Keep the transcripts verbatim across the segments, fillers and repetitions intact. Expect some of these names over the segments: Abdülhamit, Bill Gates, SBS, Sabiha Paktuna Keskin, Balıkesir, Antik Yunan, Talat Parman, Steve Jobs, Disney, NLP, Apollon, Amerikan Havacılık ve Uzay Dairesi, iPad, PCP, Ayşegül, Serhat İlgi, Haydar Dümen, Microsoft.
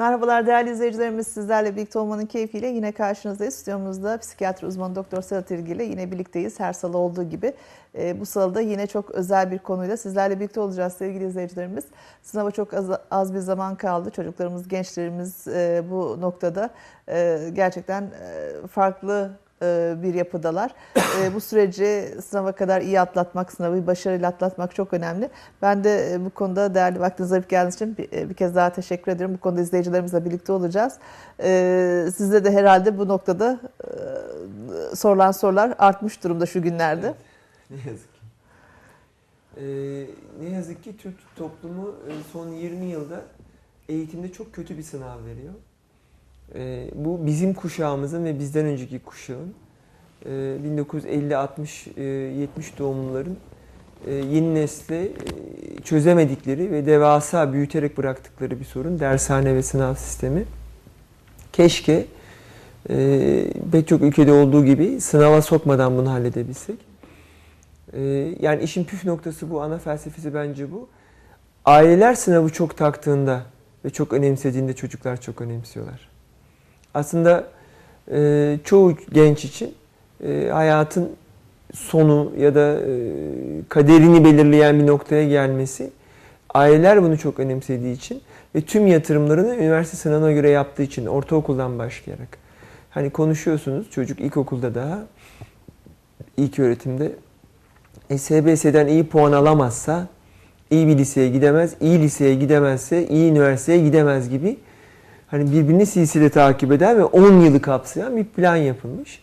Merhabalar değerli izleyicilerimiz, sizlerle birlikte olmanın keyfiyle yine karşınızdayız. Stüdyomuzda psikiyatri uzmanı Doktor Serhat İlgi ile yine birlikteyiz. Her salı olduğu gibi bu salıda yine çok özel bir konuyla sizlerle birlikte olacağız sevgili izleyicilerimiz. Sınava çok az, az bir zaman kaldı. Çocuklarımız, gençlerimiz bu noktada gerçekten farklı bir yapıdalar. Bu süreci sınava kadar iyi atlatmak, sınavı başarıyla atlatmak çok önemli. Ben de bu konuda değerli vaktinizi ayırıp geldiğiniz için bir kez daha teşekkür ediyorum. Bu konuda izleyicilerimizle birlikte olacağız. Sizde de herhalde bu noktada sorulan sorular artmış durumda şu günlerde. Evet, ne yazık ki. Ee, ne yazık ki Türk toplumu son yirmi yılda eğitimde çok kötü bir sınav veriyor. Ee, bu bizim kuşağımızın ve bizden önceki kuşağın e, bin dokuz yüz elli altmış yetmiş doğumluların e, yeni nesle e, çözemedikleri ve devasa büyüterek bıraktıkları bir sorun. Dershane ve sınav sistemi. Keşke e, pek çok ülkede olduğu gibi sınava sokmadan bunu halledebilsek. E, yani işin püf noktası bu, ana felsefesi bence bu. Aileler sınavı çok taktığında ve çok önemsediğinde çocuklar çok önemsiyorlar. Aslında e, çoğu genç için e, hayatın sonu ya da e, kaderini belirleyen bir noktaya gelmesi, aileler bunu çok önemsediği için ve tüm yatırımlarını üniversite sınavına göre yaptığı için, ortaokuldan başlayarak. Hani konuşuyorsunuz, çocuk ilkokulda daha ilk öğretimde e, S B S'den iyi puan alamazsa iyi bir liseye gidemez, iyi liseye gidemezse iyi üniversiteye gidemez gibi. Hani birbirini silsile takip eden ve on yılı kapsayan bir plan yapılmış.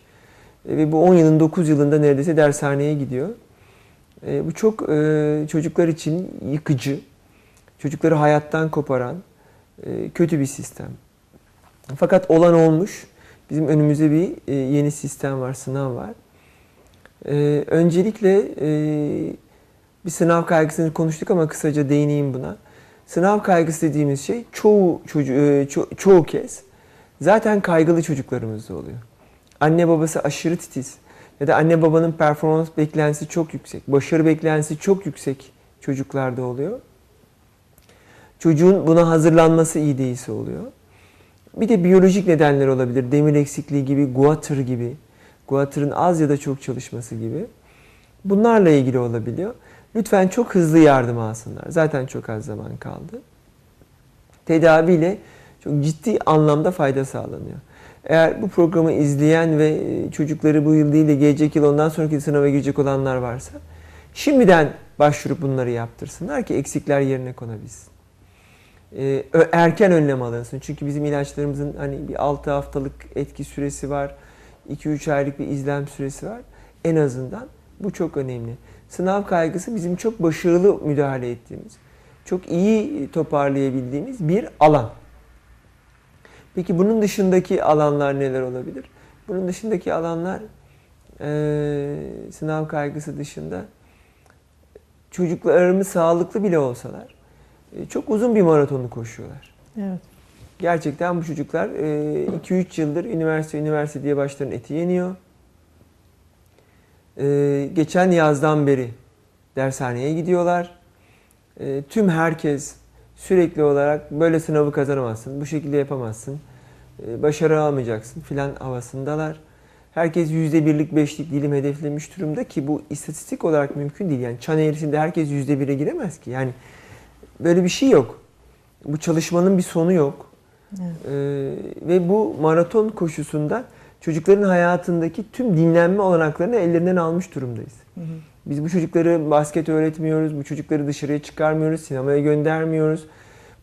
E, ve bu on yılın dokuz yılında neredeyse dershaneye gidiyor. E, bu çok e, çocuklar için yıkıcı, çocukları hayattan koparan e, kötü bir sistem. Fakat olan olmuş. Bizim önümüzde bir e, yeni sistem var, sınav var. E, öncelikle e, bir sınav kaygısını konuştuk ama kısaca değineyim buna. Sınav kaygısı dediğimiz şey çoğu, çocuğu, ço çoğu kez zaten kaygılı çocuklarımızda oluyor. Anne babası aşırı titiz ya da anne babanın performans beklentisi çok yüksek, başarı beklentisi çok yüksek çocuklarda oluyor. Çocuğun buna hazırlanması iyi değilse oluyor. Bir de biyolojik nedenler olabilir. Demir eksikliği gibi, guatr gibi, guatrın az ya da çok çalışması gibi. Bunlarla ilgili olabiliyor. Lütfen çok hızlı yardım alsınlar. Zaten çok az zaman kaldı. Tedaviyle çok ciddi anlamda fayda sağlanıyor. Eğer bu programı izleyen ve çocukları bu yıl değil de gelecek yıl ondan sonraki sınava girecek olanlar varsa şimdiden başvurup bunları yaptırsınlar ki eksikler yerine konabilsin. Ee, erken önlem alınsın. Çünkü bizim ilaçlarımızın hani bir altı haftalık etki süresi var. iki üç aylık bir izlem süresi var. En azından bu çok önemli. Sınav kaygısı bizim çok başarılı müdahale ettiğimiz, çok iyi toparlayabildiğimiz bir alan. Peki bunun dışındaki alanlar neler olabilir? Bunun dışındaki alanlar e, sınav kaygısı dışında çocuklarımız sağlıklı bile olsalar e, çok uzun bir maratonu koşuyorlar. Evet. Gerçekten bu çocuklar iki üç e, yıldır üniversite üniversite diye başlarının eti yeniyor. Ee, geçen yazdan beri dershaneye gidiyorlar. Ee, tüm herkes sürekli olarak böyle sınavı kazanamazsın, bu şekilde yapamazsın, ee, başarı alamayacaksın filan havasındalar. Herkes yüzde birlik, beşlik dilim hedeflemiş durumda ki bu istatistik olarak mümkün değil. Yani çan eğrisinde herkes yüzde bire giremez ki. Yani böyle bir şey yok. Bu çalışmanın bir sonu yok. Evet. Ee, ve bu maraton koşusunda çocukların hayatındaki tüm dinlenme olanaklarını ellerinden almış durumdayız. Hı hı. Biz bu çocukları basket öğretmiyoruz, bu çocukları dışarıya çıkarmıyoruz, sinemaya göndermiyoruz.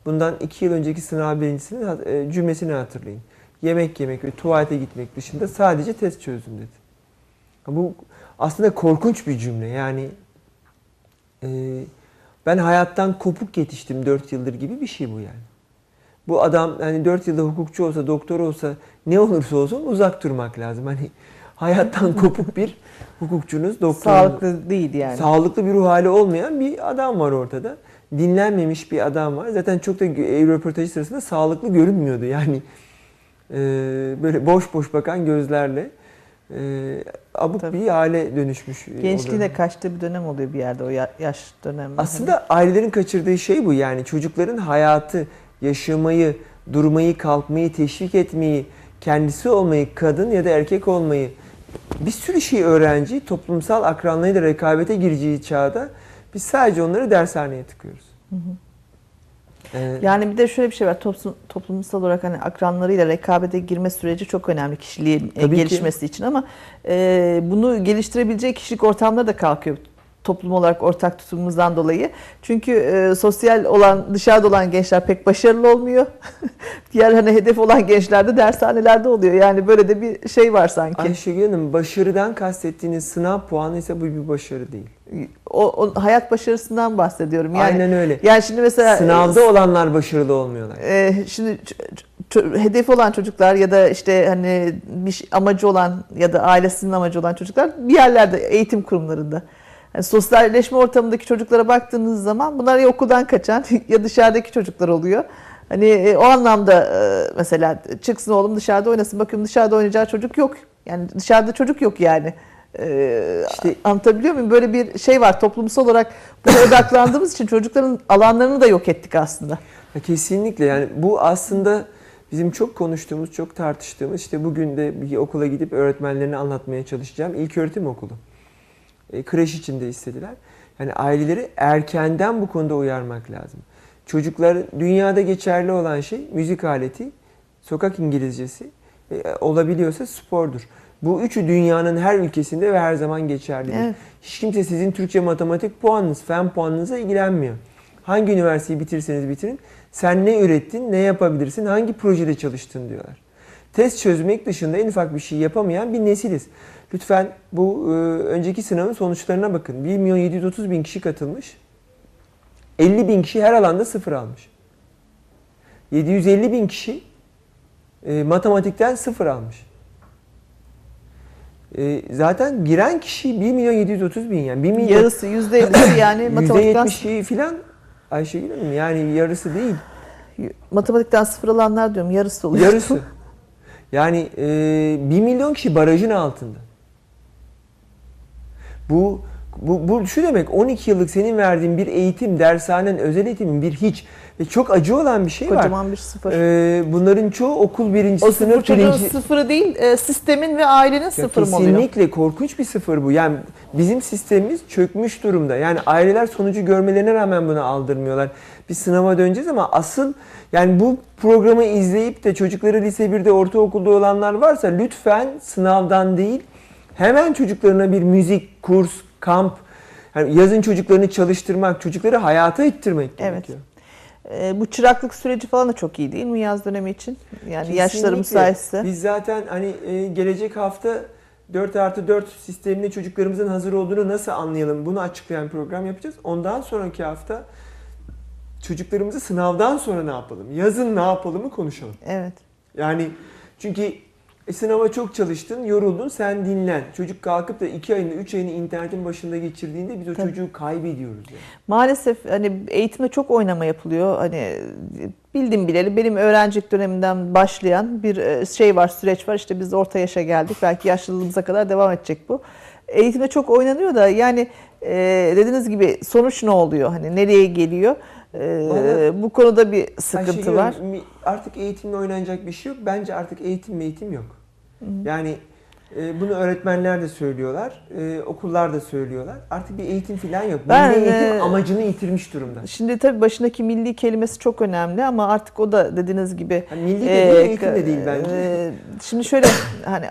Bundan iki yıl önceki sınav birincisinin cümlesini hatırlayın. Yemek yemek ve tuvalete gitmek dışında sadece test çözdüm dedi. Bu aslında korkunç bir cümle. Yani e, ben hayattan kopuk yetiştim dört yıldır gibi bir şey bu yani. Bu adam hani dört yılda hukukçu olsa, doktor olsa, ne olursa olsun uzak durmak lazım. Hani hayattan kopuk bir hukukçunuz, doktorunuz. Sağlıklı değil yani. Sağlıklı bir ruh hali olmayan bir adam var ortada. Dinlenmemiş bir adam var. Zaten çok da röportajı sırasında sağlıklı görünmüyordu. Yani e, böyle boş boş bakan gözlerle e, abuk Tabii. bir hale dönüşmüş. Gençliğine kaçtığı bir dönem oluyor bir yerde, o yaş dönemi. Aslında ailelerin kaçırdığı şey bu. Yani çocukların hayatı, yaşamayı, durmayı, kalkmayı, teşvik etmeyi, kendisi olmayı, kadın ya da erkek olmayı, bir sürü şey öğrenci toplumsal akranlarıyla rekabete gireceği çağda biz sadece onları dershaneye tıkıyoruz. Hı hı. Evet. Yani bir de şöyle bir şey var, toplum, toplumsal olarak hani akranlarıyla rekabete girme süreci çok önemli kişiliğin Tabii gelişmesi ki. için, ama e, bunu geliştirebileceği kişilik ortamları da kalkıyor toplum olarak ortak tutumumuzdan dolayı. Çünkü e, sosyal olan, dışarıda olan gençler pek başarılı olmuyor. Diğer hani hedef olan gençler de dershanelerde oluyor. Yani böyle de bir şey var sanki. Ayşegül Hanım, başarıdan kastettiğiniz sınav puanı ise bu bir başarı değil. O, o hayat başarısından bahsediyorum. Yani, aynen öyle. Yani şimdi mesela sınavda e, olanlar başarılı olmuyorlar. E, şimdi hedefi olan çocuklar ya da işte hani bir amacı olan ya da ailesinin amacı olan çocuklar bir yerlerde, eğitim kurumlarında. Yani sosyalleşme ortamındaki çocuklara baktığınız zaman bunlar ya okuldan kaçan ya dışarıdaki çocuklar oluyor. Hani e, o anlamda e, mesela çıksın oğlum dışarıda oynasın, bakıyorum dışarıda oynayacağı çocuk yok. Yani dışarıda çocuk yok yani. E, işte, anlatabiliyor muyum? Böyle bir şey var, toplumsal olarak buna odaklandığımız için çocukların alanlarını da yok ettik aslında. Ya kesinlikle, yani bu aslında bizim çok konuştuğumuz, çok tartıştığımız, işte bugün de bir okula gidip öğretmenlerine anlatmaya çalışacağım, ilköğretim okulu. E, kreş içinde istediler. Yani aileleri erkenden bu konuda uyarmak lazım. Çocuklar, dünyada geçerli olan şey müzik aleti, sokak İngilizcesi, e, olabiliyorsa spordur. Bu üçü dünyanın her ülkesinde ve her zaman geçerlidir. Evet. Hiç kimse sizin Türkçe, matematik puanınız, fen puanınıza ilgilenmiyor. Hangi üniversiteyi bitirseniz bitirin, sen ne ürettin, ne yapabilirsin, hangi projede çalıştın diyorlar. Test çözmek dışında en ufak bir şey yapamayan bir nesiliz. Lütfen bu e, önceki sınavın sonuçlarına bakın. bir milyon yedi yüz otuz bin kişi katılmış. elli bin kişi her alanda sıfır almış. yedi yüz elli bin kişi e, matematikten sıfır almış. E, zaten giren kişi bir milyon yedi yüz otuz bin, yani bir milyon yarısı, yüzde ellisi yani matematikten yüzde yetmişi falan. Ayşegül Hanım, yani yarısı değil. Matematikten sıfır alanlar diyorum, yarısı oluyor. Yarısı. Yani e, bir milyon kişi barajın altında. Bu, bu, bu şu demek, on iki yıllık senin verdiğin bir eğitim, dershanen, özel eğitimin bir hiç. Ve çok acı olan bir şey Kocaman var. Kocaman bir sıfır. E, bunların çoğu okul birincisi, sınıf birinci. O sıfır birinci... sıfırı değil, e, sistemin ve ailenin sıfırı mı oluyor? Kesinlikle korkunç bir sıfır bu. Yani bizim sistemimiz çökmüş durumda. Yani aileler sonucu görmelerine rağmen bunu aldırmıyorlar. Bir sınava döneceğiz ama asıl... Yani bu programı izleyip de çocukları lise birde, ortaokulda olanlar varsa lütfen sınavdan değil, hemen çocuklarına bir müzik, kurs, kamp, yani yazın çocuklarını çalıştırmak, çocukları hayata ittirmek gerekiyor. Evet. E, bu çıraklık süreci falan da çok iyi değil mi yaz dönemi için? Yani kesinlikle. Yaşlarım sayesinde. Biz zaten hani e, gelecek hafta dört artı dört sistemine çocuklarımızın hazır olduğunu nasıl anlayalım, bunu açıklayan program yapacağız. Ondan sonraki hafta çocuklarımızı sınavdan sonra ne yapalım, yazın ne yapalımı konuşalım. Evet. Yani çünkü e, sınava çok çalıştın, yoruldun, sen dinlen. Çocuk kalkıp da iki ayını, üç ayını internetin başında geçirdiğinde biz o Tabii. çocuğu kaybediyoruz. Yani. Maalesef hani eğitimde çok oynama yapılıyor. Hani bildim bileli benim öğrencilik döneminden başlayan bir şey var, süreç var. İşte biz orta yaşa geldik, belki yaşlılığımıza kadar devam edecek bu. Eğitimde çok oynanıyor da yani e, dediğiniz gibi sonuç ne oluyor, hani nereye geliyor? Bana, bu konuda bir sıkıntı şey var. Artık eğitimle oynanacak bir şey yok. Bence artık eğitim eğitim yok. Hı hı. Yani e, bunu öğretmenler de söylüyorlar, e, okullar da söylüyorlar. Artık bir eğitim falan yok. Ben, milli eğitim e, amacını yitirmiş durumda. Şimdi tabii başındaki milli kelimesi çok önemli ama artık o da dediğiniz gibi. Yani milli de e, eğitim de değil bence. E, şimdi şöyle hani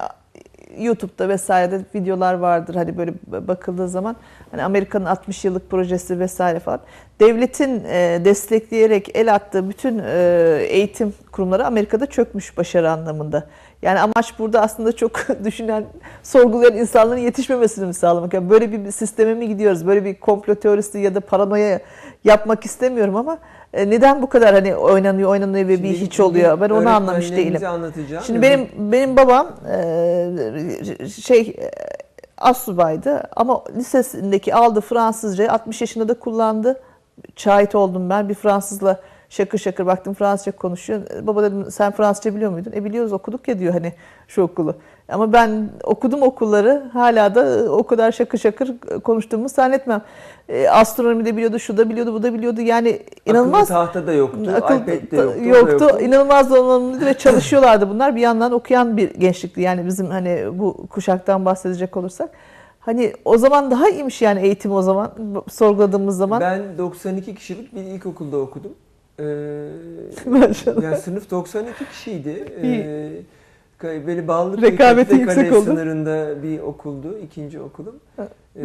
YouTube'da vesairede videolar vardır hani böyle bakıldığı zaman hani Amerika'nın altmış yıllık projesi vesaire falan. Devletin destekleyerek el attığı bütün eğitim kurumları Amerika'da çökmüş başarı anlamında. Yani amaç burada aslında çok düşünen, sorgulayan insanların yetişmemesini mi sağlamak? Yani böyle bir sisteme mi gidiyoruz? Böyle bir komplo teorisi ya da paranoya yapmak istemiyorum ama neden bu kadar hani oynanıyor, oynanıyor ve bir hiç oluyor? Ben onu anlamış değilim. Şimdi benim benim babam şey astsubaydı ama lisesindeki aldı Fransızcayı altmış yaşında da kullandı. Şahit oldum ben, bir Fransızla şakır şakır baktım Fransızca konuşuyor. Baba dedim sen Fransızca biliyor muydun? E biliyoruz okuduk ya diyor hani şu okulu. Ama ben okudum okulları hala da o kadar şakır şakır konuştuğumu zannetmem. E, astronomi de biliyordu, şu da biliyordu, bu da biliyordu. Yani inanılmaz. Akıllı tahta da yoktu, akıl, iPad de yoktu. Yoktu. yoktu. İnanılmaz donanımlıydı ve çalışıyorlardı bunlar. Bir yandan okuyan bir gençlikti. Yani bizim hani bu kuşaktan bahsedecek olursak. Hani o zaman daha iyiymiş yani eğitim o zaman sorguladığımız zaman. Ben doksan iki kişilik bir ilkokulda okudum. Ee, yani sınıf doksan iki kişiydi. Ee, beni bağlı rekabeti yüksek oldu. Sınırında bir okuldu, ikinci okulum. Ee,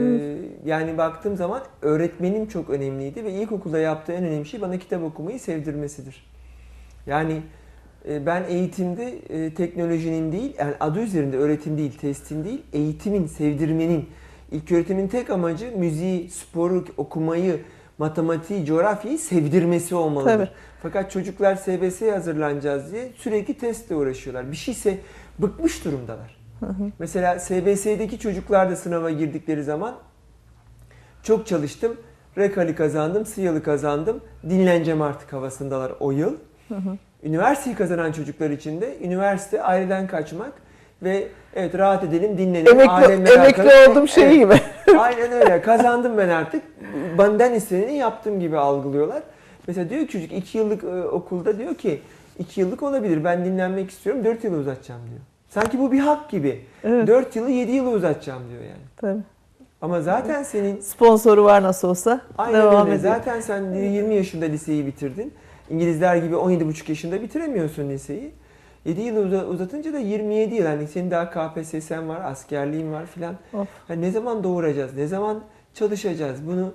yani baktığım zaman öğretmenim çok önemliydi ve ilkokulda yaptığı en önemli şey bana kitap okumayı sevdirmesidir. Yani ben eğitimde teknolojinin değil, yani adı üzerinde öğretim değil, testin değil, eğitimin, sevdirmenin, ilköğretimin tek amacı müziği, sporu, okumayı, matematiği, coğrafyayı sevdirmesi olmalıdır. Tabii. Fakat çocuklar S B S'ye hazırlanacağız diye sürekli testle uğraşıyorlar. Bir şeyse bıkmış durumdalar. Hı hı. Mesela S B S'deki çocuklar da sınava girdikleri zaman çok çalıştım, Rekali kazandım, Siyalı kazandım, dinleneceğim artık havasındalar o yıl. Hı hı. Üniversiteyi kazanan çocuklar için de üniversite aileden kaçmak ve evet rahat edelim, dinlenelim. Emekli, emekli oldum şeyi gibi. Evet, aynen öyle. Kazandım ben artık. Benden isteneni yaptığım gibi algılıyorlar. Mesela diyor ki çocuk iki yıllık e, okulda diyor ki iki yıllık olabilir. Ben dinlenmek istiyorum. dört yılı uzatacağım diyor. Sanki bu bir hak gibi. Evet. dört yılı yedi yılı uzatacağım diyor yani. Tabii. Ama zaten senin... Sponsoru var nasıl olsa. Aynen devam öyle. Ediyor. Zaten sen yirmi yaşında liseyi bitirdin. İngilizler gibi on yedi buçuk yaşında bitiremiyorsun liseyi. yedi yıl uzatınca da yirmi yedi yıl. Yani senin daha K P S S'en var, askerliğin var filan. Yani ne zaman doğuracağız, ne zaman çalışacağız bunu? Ne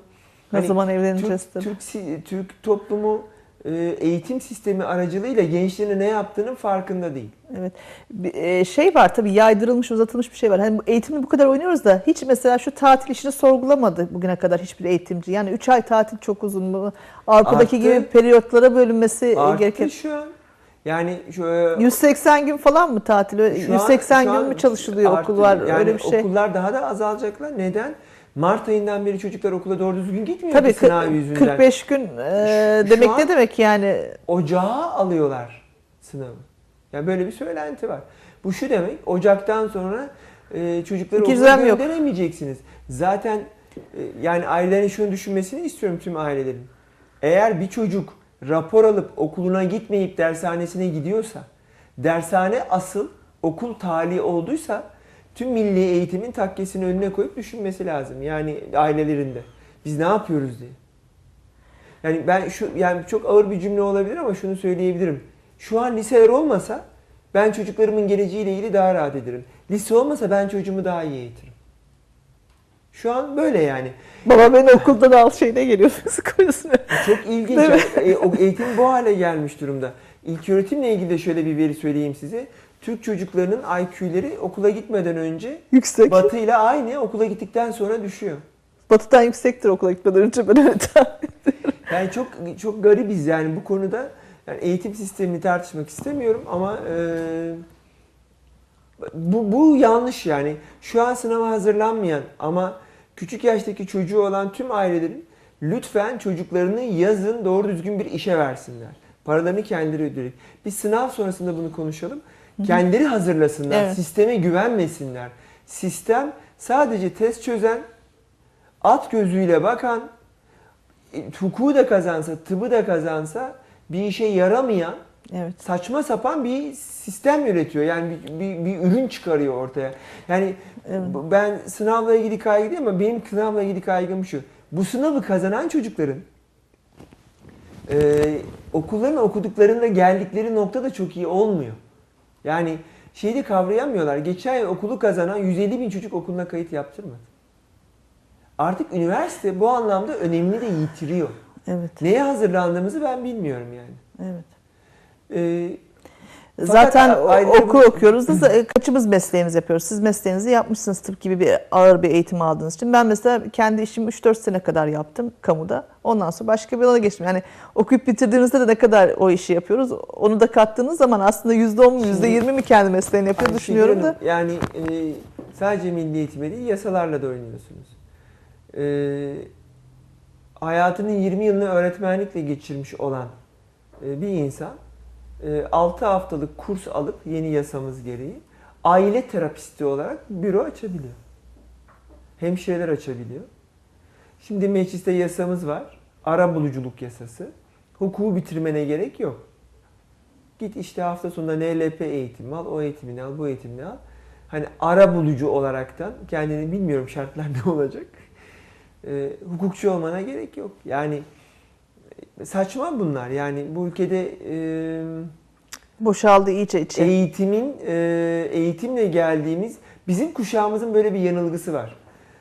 hani zaman evleneceğiz? Türk, Türk, Türk toplumu eğitim sistemi aracılığıyla gençlerin ne yaptığının farkında değil. Evet. Bir şey var tabii yaydırılmış, uzatılmış bir şey var. Hani eğitimle bu kadar oynuyoruz da hiç mesela şu tatil işini sorgulamadı bugüne kadar hiçbir eğitimci. Yani üç ay tatil çok uzun. Avrupa'daki artı, gibi periyotlara bölünmesi gerekiyor. Şu an. Yani şu, yüz seksen gün falan mı tatil? yüz seksen an, gün an, mü çalışılıyor artı, okullar? Yani öyle bir şey. Okullar daha da azalacaklar. Neden? Mart ayından beri çocuklar okula doğru düzgün gitmiyor. Tabii sınav yüzünden. kırk beş gün e, demek ne demek yani? Ocağa alıyorlar sınavı. Yani böyle bir söylenti var. Bu şu demek, Ocak'tan sonra e, çocukları okula gönderemeyeceksiniz. Yok. Zaten e, yani ailelerin şunu düşünmesini istiyorum tüm ailelerin. Eğer bir çocuk rapor alıp okuluna gitmeyip dershanesine gidiyorsa, dershane asıl okul tali olduysa, tüm milli eğitimin takkesini önüne koyup düşünmesi lazım. Yani ailelerinde. Biz ne yapıyoruz diye. Yani ben şu yani çok ağır bir cümle olabilir ama şunu söyleyebilirim. Şu an liseler olmasa ben çocuklarımın geleceğiyle ilgili daha rahat ederim. Lise olmasa ben çocuğumu daha iyi eğitirim. Şu an böyle yani. Baba beni okuldan al şeyine geliyorsunuz koyuyorsun. Çok ilginç. Eğitim bu hale gelmiş durumda. İlköğretimle ilgili de şöyle bir veri söyleyeyim size. Türk çocuklarının I Q'leri okula gitmeden önce yüksek. Batı ile aynı, okula gittikten sonra düşüyor. Batı'dan yüksektir okula gitmeden önce ben öyle tahmin ediyorum. Yani çok, çok garibiz yani bu konuda. Yani eğitim sistemini tartışmak istemiyorum ama e, bu, bu yanlış yani. Şu an sınava hazırlanmayan ama küçük yaştaki çocuğu olan tüm ailelerin lütfen çocuklarını yazın doğru düzgün bir işe versinler. Paralarını kendileri ödeyecek. Bir sınav sonrasında bunu konuşalım. Kendileri hazırlasınlar, evet. Sisteme güvenmesinler. Sistem sadece test çözen, at gözüyle bakan, hukuku da kazansa, tıbbı da kazansa bir işe yaramayan, evet. Saçma sapan bir sistem üretiyor. Yani bir, bir, bir ürün çıkarıyor ortaya. Yani evet. Ben sınavla ilgili kaygı değil ama benim sınavla ilgili kaygım şu. Bu sınavı kazanan çocukların e, okullarına okuduklarında geldikleri nokta da çok iyi olmuyor. Yani şeyi de kavrayamıyorlar. Geçen yıl okulu kazanan yüz elli bin çocuk okuluna kayıt yaptırmadı. Artık üniversite bu anlamda önemli de yitiriyor. Evet. Neye hazırlandığımızı ben bilmiyorum yani. Evet. Ee, Zaten okul bu... okuyoruz da kaçımız mesleğimizi yapıyoruz. Siz mesleğinizi yapmışsınız tıp gibi bir ağır bir eğitim aldığınız için. Ben mesela kendi işimi üç dört sene kadar yaptım kamuda. Ondan sonra başka bir alana geçtim. Yani okuyup bitirdiğimizde de ne kadar o işi yapıyoruz. Onu da kattığınız zaman aslında yüzde on mu yüzde yirmi mi kendi mesleğini yapıyor yani düşünüyorum da. Yani e, sadece milli eğitime değil yasalarla da oynuyorsunuz. E, hayatının yirmi yılını öğretmenlikle geçirmiş olan bir insan altı haftalık kurs alıp yeni yasamız gereği aile terapisti olarak büro açabiliyor. Hemşireler açabiliyor. Şimdi mecliste yasamız var. Arabuluculuk yasası. Hukuku bitirmene gerek yok. Git işte hafta sonunda N L P eğitimi al, o eğitimini al, bu eğitimini al. Hani arabulucu olaraktan kendini bilmiyorum şartlar ne olacak. E, hukukçu olmana gerek yok. Yani saçma bunlar. Yani bu ülkede e, boşaldı iyice içi. Eğitimin e, eğitimle geldiğimiz bizim kuşağımızın böyle bir yanılgısı var.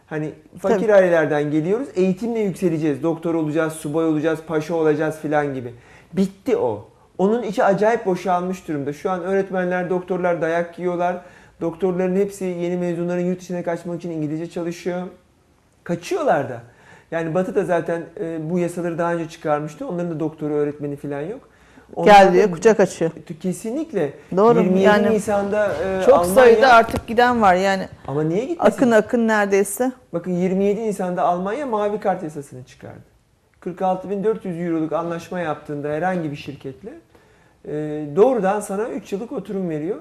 Hani fakir Tabii. ailelerden geliyoruz. Eğitimle yükseleceğiz. Doktor olacağız, subay olacağız, paşa olacağız filan gibi. Bitti o. Onun içi acayip boşalmış durumda. Şu an öğretmenler, doktorlar dayak yiyorlar. Doktorların hepsi yeni mezunların yurt dışına kaçmak için İngilizce çalışıyor. Kaçıyorlar da. Yani Batı da zaten e, bu yasaları daha önce çıkarmıştı. Onların da doktoru, öğretmeni filan yok. Gel diye kucak açıyor. Kesinlikle. Doğru. yirmi yedi yani, Nisan'da e, çok Almanya, sayıda artık giden var yani. Ama niye gitmesin? Akın akın neredeyse. Bakın yirmi yedi Nisan'da Almanya mavi kart yasasını çıkardı. kırk altı bin dört yüz euroluk anlaşma yaptığında herhangi bir şirketle e, doğrudan sana üç yıllık oturum veriyor.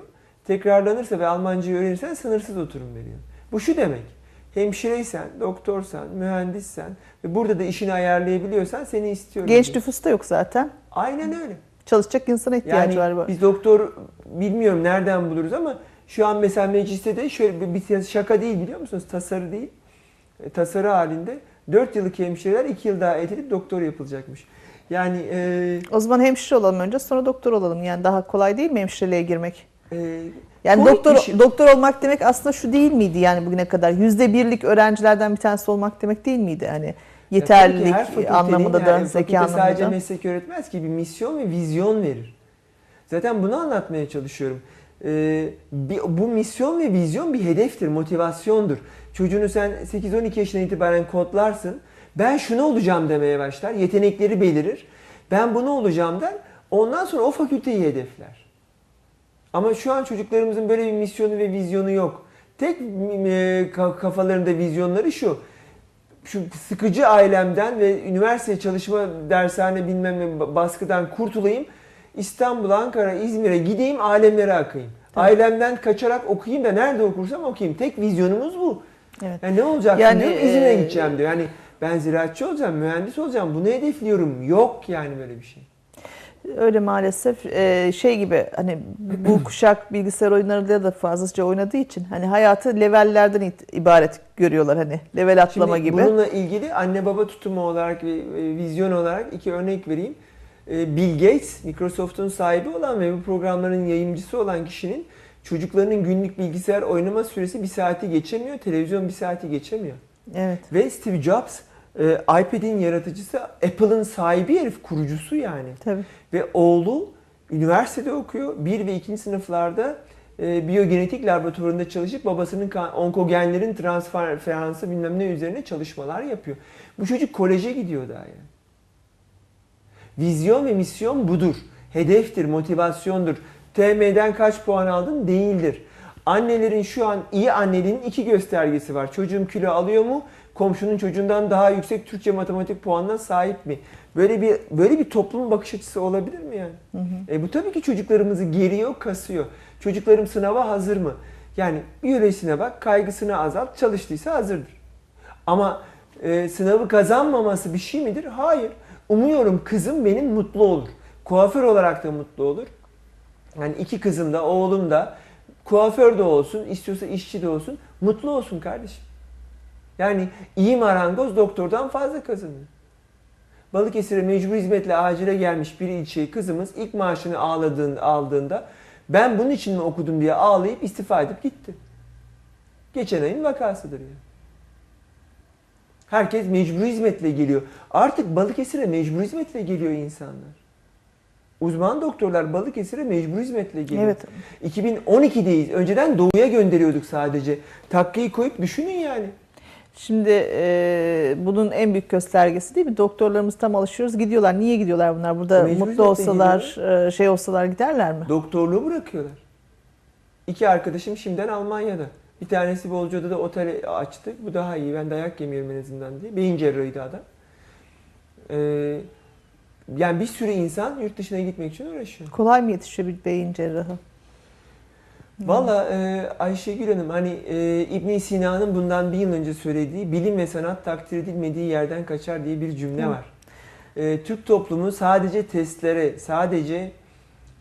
Tekrarlanırsa ve Almancayı öğrenirsen sınırsız oturum veriyor. Bu şu demek. Hemşireysen, doktorsan, mühendissen ve burada da işini ayarlayabiliyorsan seni istiyorum. Genç nüfus da yok zaten. Aynen öyle. Çalışacak insana ihtiyacı yani var. Biz doktor bilmiyorum nereden buluruz ama şu an mesela mecliste de şöyle bir şaka değil biliyor musunuz? Tasarı değil. E, tasarı halinde dört yıllık hemşireler iki yıl daha eğitilip doktor yapılacakmış. Yani e, o zaman hemşire olalım önce sonra doktor olalım. Yani daha kolay değil mi hemşireliğe girmek? E, yani doktor kişi. doktor olmak demek aslında şu değil miydi yani bugüne kadar? Yüzde birlik öğrencilerden bir tanesi olmak demek değil miydi? Hani yeterlilik anlamında da, zeka anlamında da. Sadece meslek öğretmez ki bir misyon ve vizyon verir. Zaten bunu anlatmaya çalışıyorum. Ee, bir, bu misyon ve vizyon bir hedeftir, motivasyondur. Çocuğunu sen sekiz on iki yaşından itibaren kodlarsın. Ben şunu olacağım demeye başlar. Yetenekleri belirir. Ben bunu olacağım der. Ondan sonra o fakülteyi hedefler. Ama şu an çocuklarımızın böyle bir misyonu ve vizyonu yok. Tek e, kafalarında vizyonları şu. Şu sıkıcı ailemden ve üniversite çalışma dershane bilmem ne baskıdan kurtulayım. İstanbul, Ankara, İzmir'e gideyim alemlere akayım. Tabii. Ailemden kaçarak okuyayım da nerede okursam okuyayım. Tek vizyonumuz bu. Evet. Yani ne olacak yani, diyor İzmir'e gideceğim diyor. Yani ben ziraatçı olacağım, mühendis olacağım bunu hedefliyorum. Yok yani böyle bir şey. Öyle maalesef ee, şey gibi hani bu kuşak bilgisayar oyunlarıyla da fazlaca oynadığı için hani hayatı levellerden ibaret görüyorlar hani level atlama Şimdi gibi. Bununla ilgili anne baba tutumu olarak ve vizyon olarak iki örnek vereyim. Bill Gates, Microsoft'un sahibi olan ve bu programların yayıncısı olan kişinin çocuklarının günlük bilgisayar oynama süresi bir saati geçemiyor, televizyon bir saati geçemiyor. Evet. Ve Steve Jobs iPad'in yaratıcısı, Apple'ın sahibi herif, kurucusu yani. Tabii. Ve oğlu üniversitede okuyor. Bir ve ikinci sınıflarda e, biyogenetik laboratuvarında çalışıp babasının onkogenlerin transferansı bilmem ne üzerine çalışmalar yapıyor. Bu çocuk koleje gidiyor daha yani. Vizyon ve misyon budur. Hedeftir, motivasyondur. T M'den kaç puan aldın değildir. Annelerin şu an iyi anneliğin iki göstergesi var. Çocuğum kilo alıyor mu? Komşunun çocuğundan daha yüksek Türkçe matematik puanına sahip mi? Böyle bir böyle bir toplum bakış açısı olabilir mi yani? Hı hı. E bu tabii ki çocuklarımızı geriyor, kasıyor. Çocuklarım sınava hazır mı? Yani biyolojisine bak, kaygısını azalt, çalıştıysa hazırdır. Ama e, sınavı kazanmaması bir şey midir? Hayır. Umuyorum kızım benim mutlu olur. Kuaför olarak da mutlu olur. Yani iki kızım da, oğlum da kuaför de olsun, istiyorsa işçi de olsun, mutlu olsun kardeşim. Yani iyi marangoz doktordan fazla kazanıyor. Balıkesir'e mecbur hizmetle acile gelmiş bir ilçeyi kızımız ilk maaşını ağladığında, aldığında ben bunun için mi okudum diye ağlayıp istifa edip gitti. Geçen ayın vakasıdır yani. Herkes mecbur hizmetle geliyor. Artık Balıkesir'e mecbur hizmetle geliyor insanlar. Uzman doktorlar Balıkesir'e mecbur hizmetle geliyor. Evet. iki bin on ikideyiz. Önceden doğuya gönderiyorduk sadece. Takkayı koyup düşünün yani. Şimdi e, bunun en büyük göstergesi değil mi? Doktorlarımız tam alışıyoruz. Gidiyorlar. Niye gidiyorlar bunlar? Burada mecbur mutlu olsalar, e, şey olsalar giderler mi? Doktorluğu bırakıyorlar. İki arkadaşım şimdiden Almanya'da. Bir tanesi Bolca'da da otel açtı. Bu daha iyi. Ben dayak yemiyorum en azından diye. Beyin cerrahıydı adam. Ee, Yani bir sürü insan yurt dışına gitmek için uğraşıyor. Kolay mı yetişiyor bir beyin cerrahı? Valla e, Ayşegül Hanım, hani e, İbn Sina'nın bundan bir yıl önce söylediği "bilim ve sanat takdir edilmediği yerden kaçar" diye bir cümle Hı. var. E, Türk toplumu sadece testlere, sadece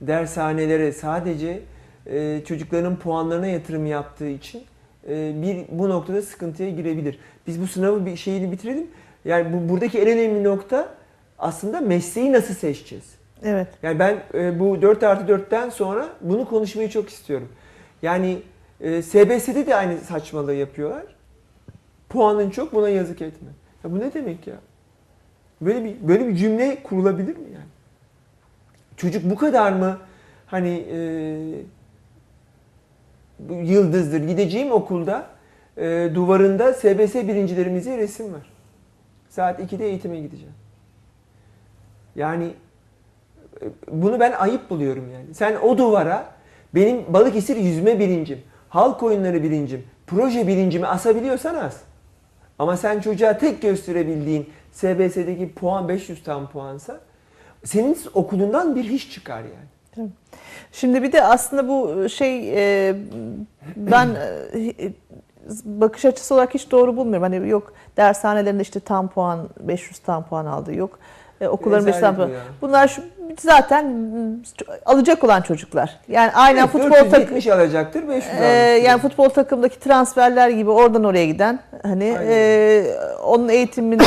dershanelere, sadece e, çocukların puanlarına yatırım yaptığı için e, bir bu noktada sıkıntıya girebilir. Biz bu sınavı bir şeyini bitirelim. Yani bu, buradaki en önemli nokta aslında mesleği nasıl seçeceğiz? Evet. Yani ben e, bu dört artı dörtten sonra bunu konuşmayı çok istiyorum. Yani e, S B S'de de aynı saçmalığı yapıyorlar. Puanın çok, buna yazık etme. Ya bu ne demek ya? Böyle bir böyle bir cümle kurulabilir mi yani? Çocuk bu kadar mı hani e, yıldızdır? Gideceğim okulda e, duvarında S B S birincilerimize resim var. Saat ikide eğitime gideceğim. Yani bunu ben ayıp buluyorum yani. Sen o duvara benim Balıkesir yüzme bilincim, halk oyunları bilincim, proje bilincimi asabiliyorsan as. Ama sen çocuğa tek gösterebildiğin S B S'deki puan beş yüz tam puansa senin okulundan bir hiç çıkar yani. Şimdi bir de aslında bu şey ben bakış açısı olarak hiç doğru bulmuyorum. Hani yok dershanelerinde işte tam puan beş yüz tam puan aldı, yok okulların mesela bunlar şu, zaten alacak olan çocuklar. Yani aynen evet, futbol takımı alacaktır beş yüz e, yani futbol takımdaki transferler gibi oradan oraya giden hani e, onun eğitimini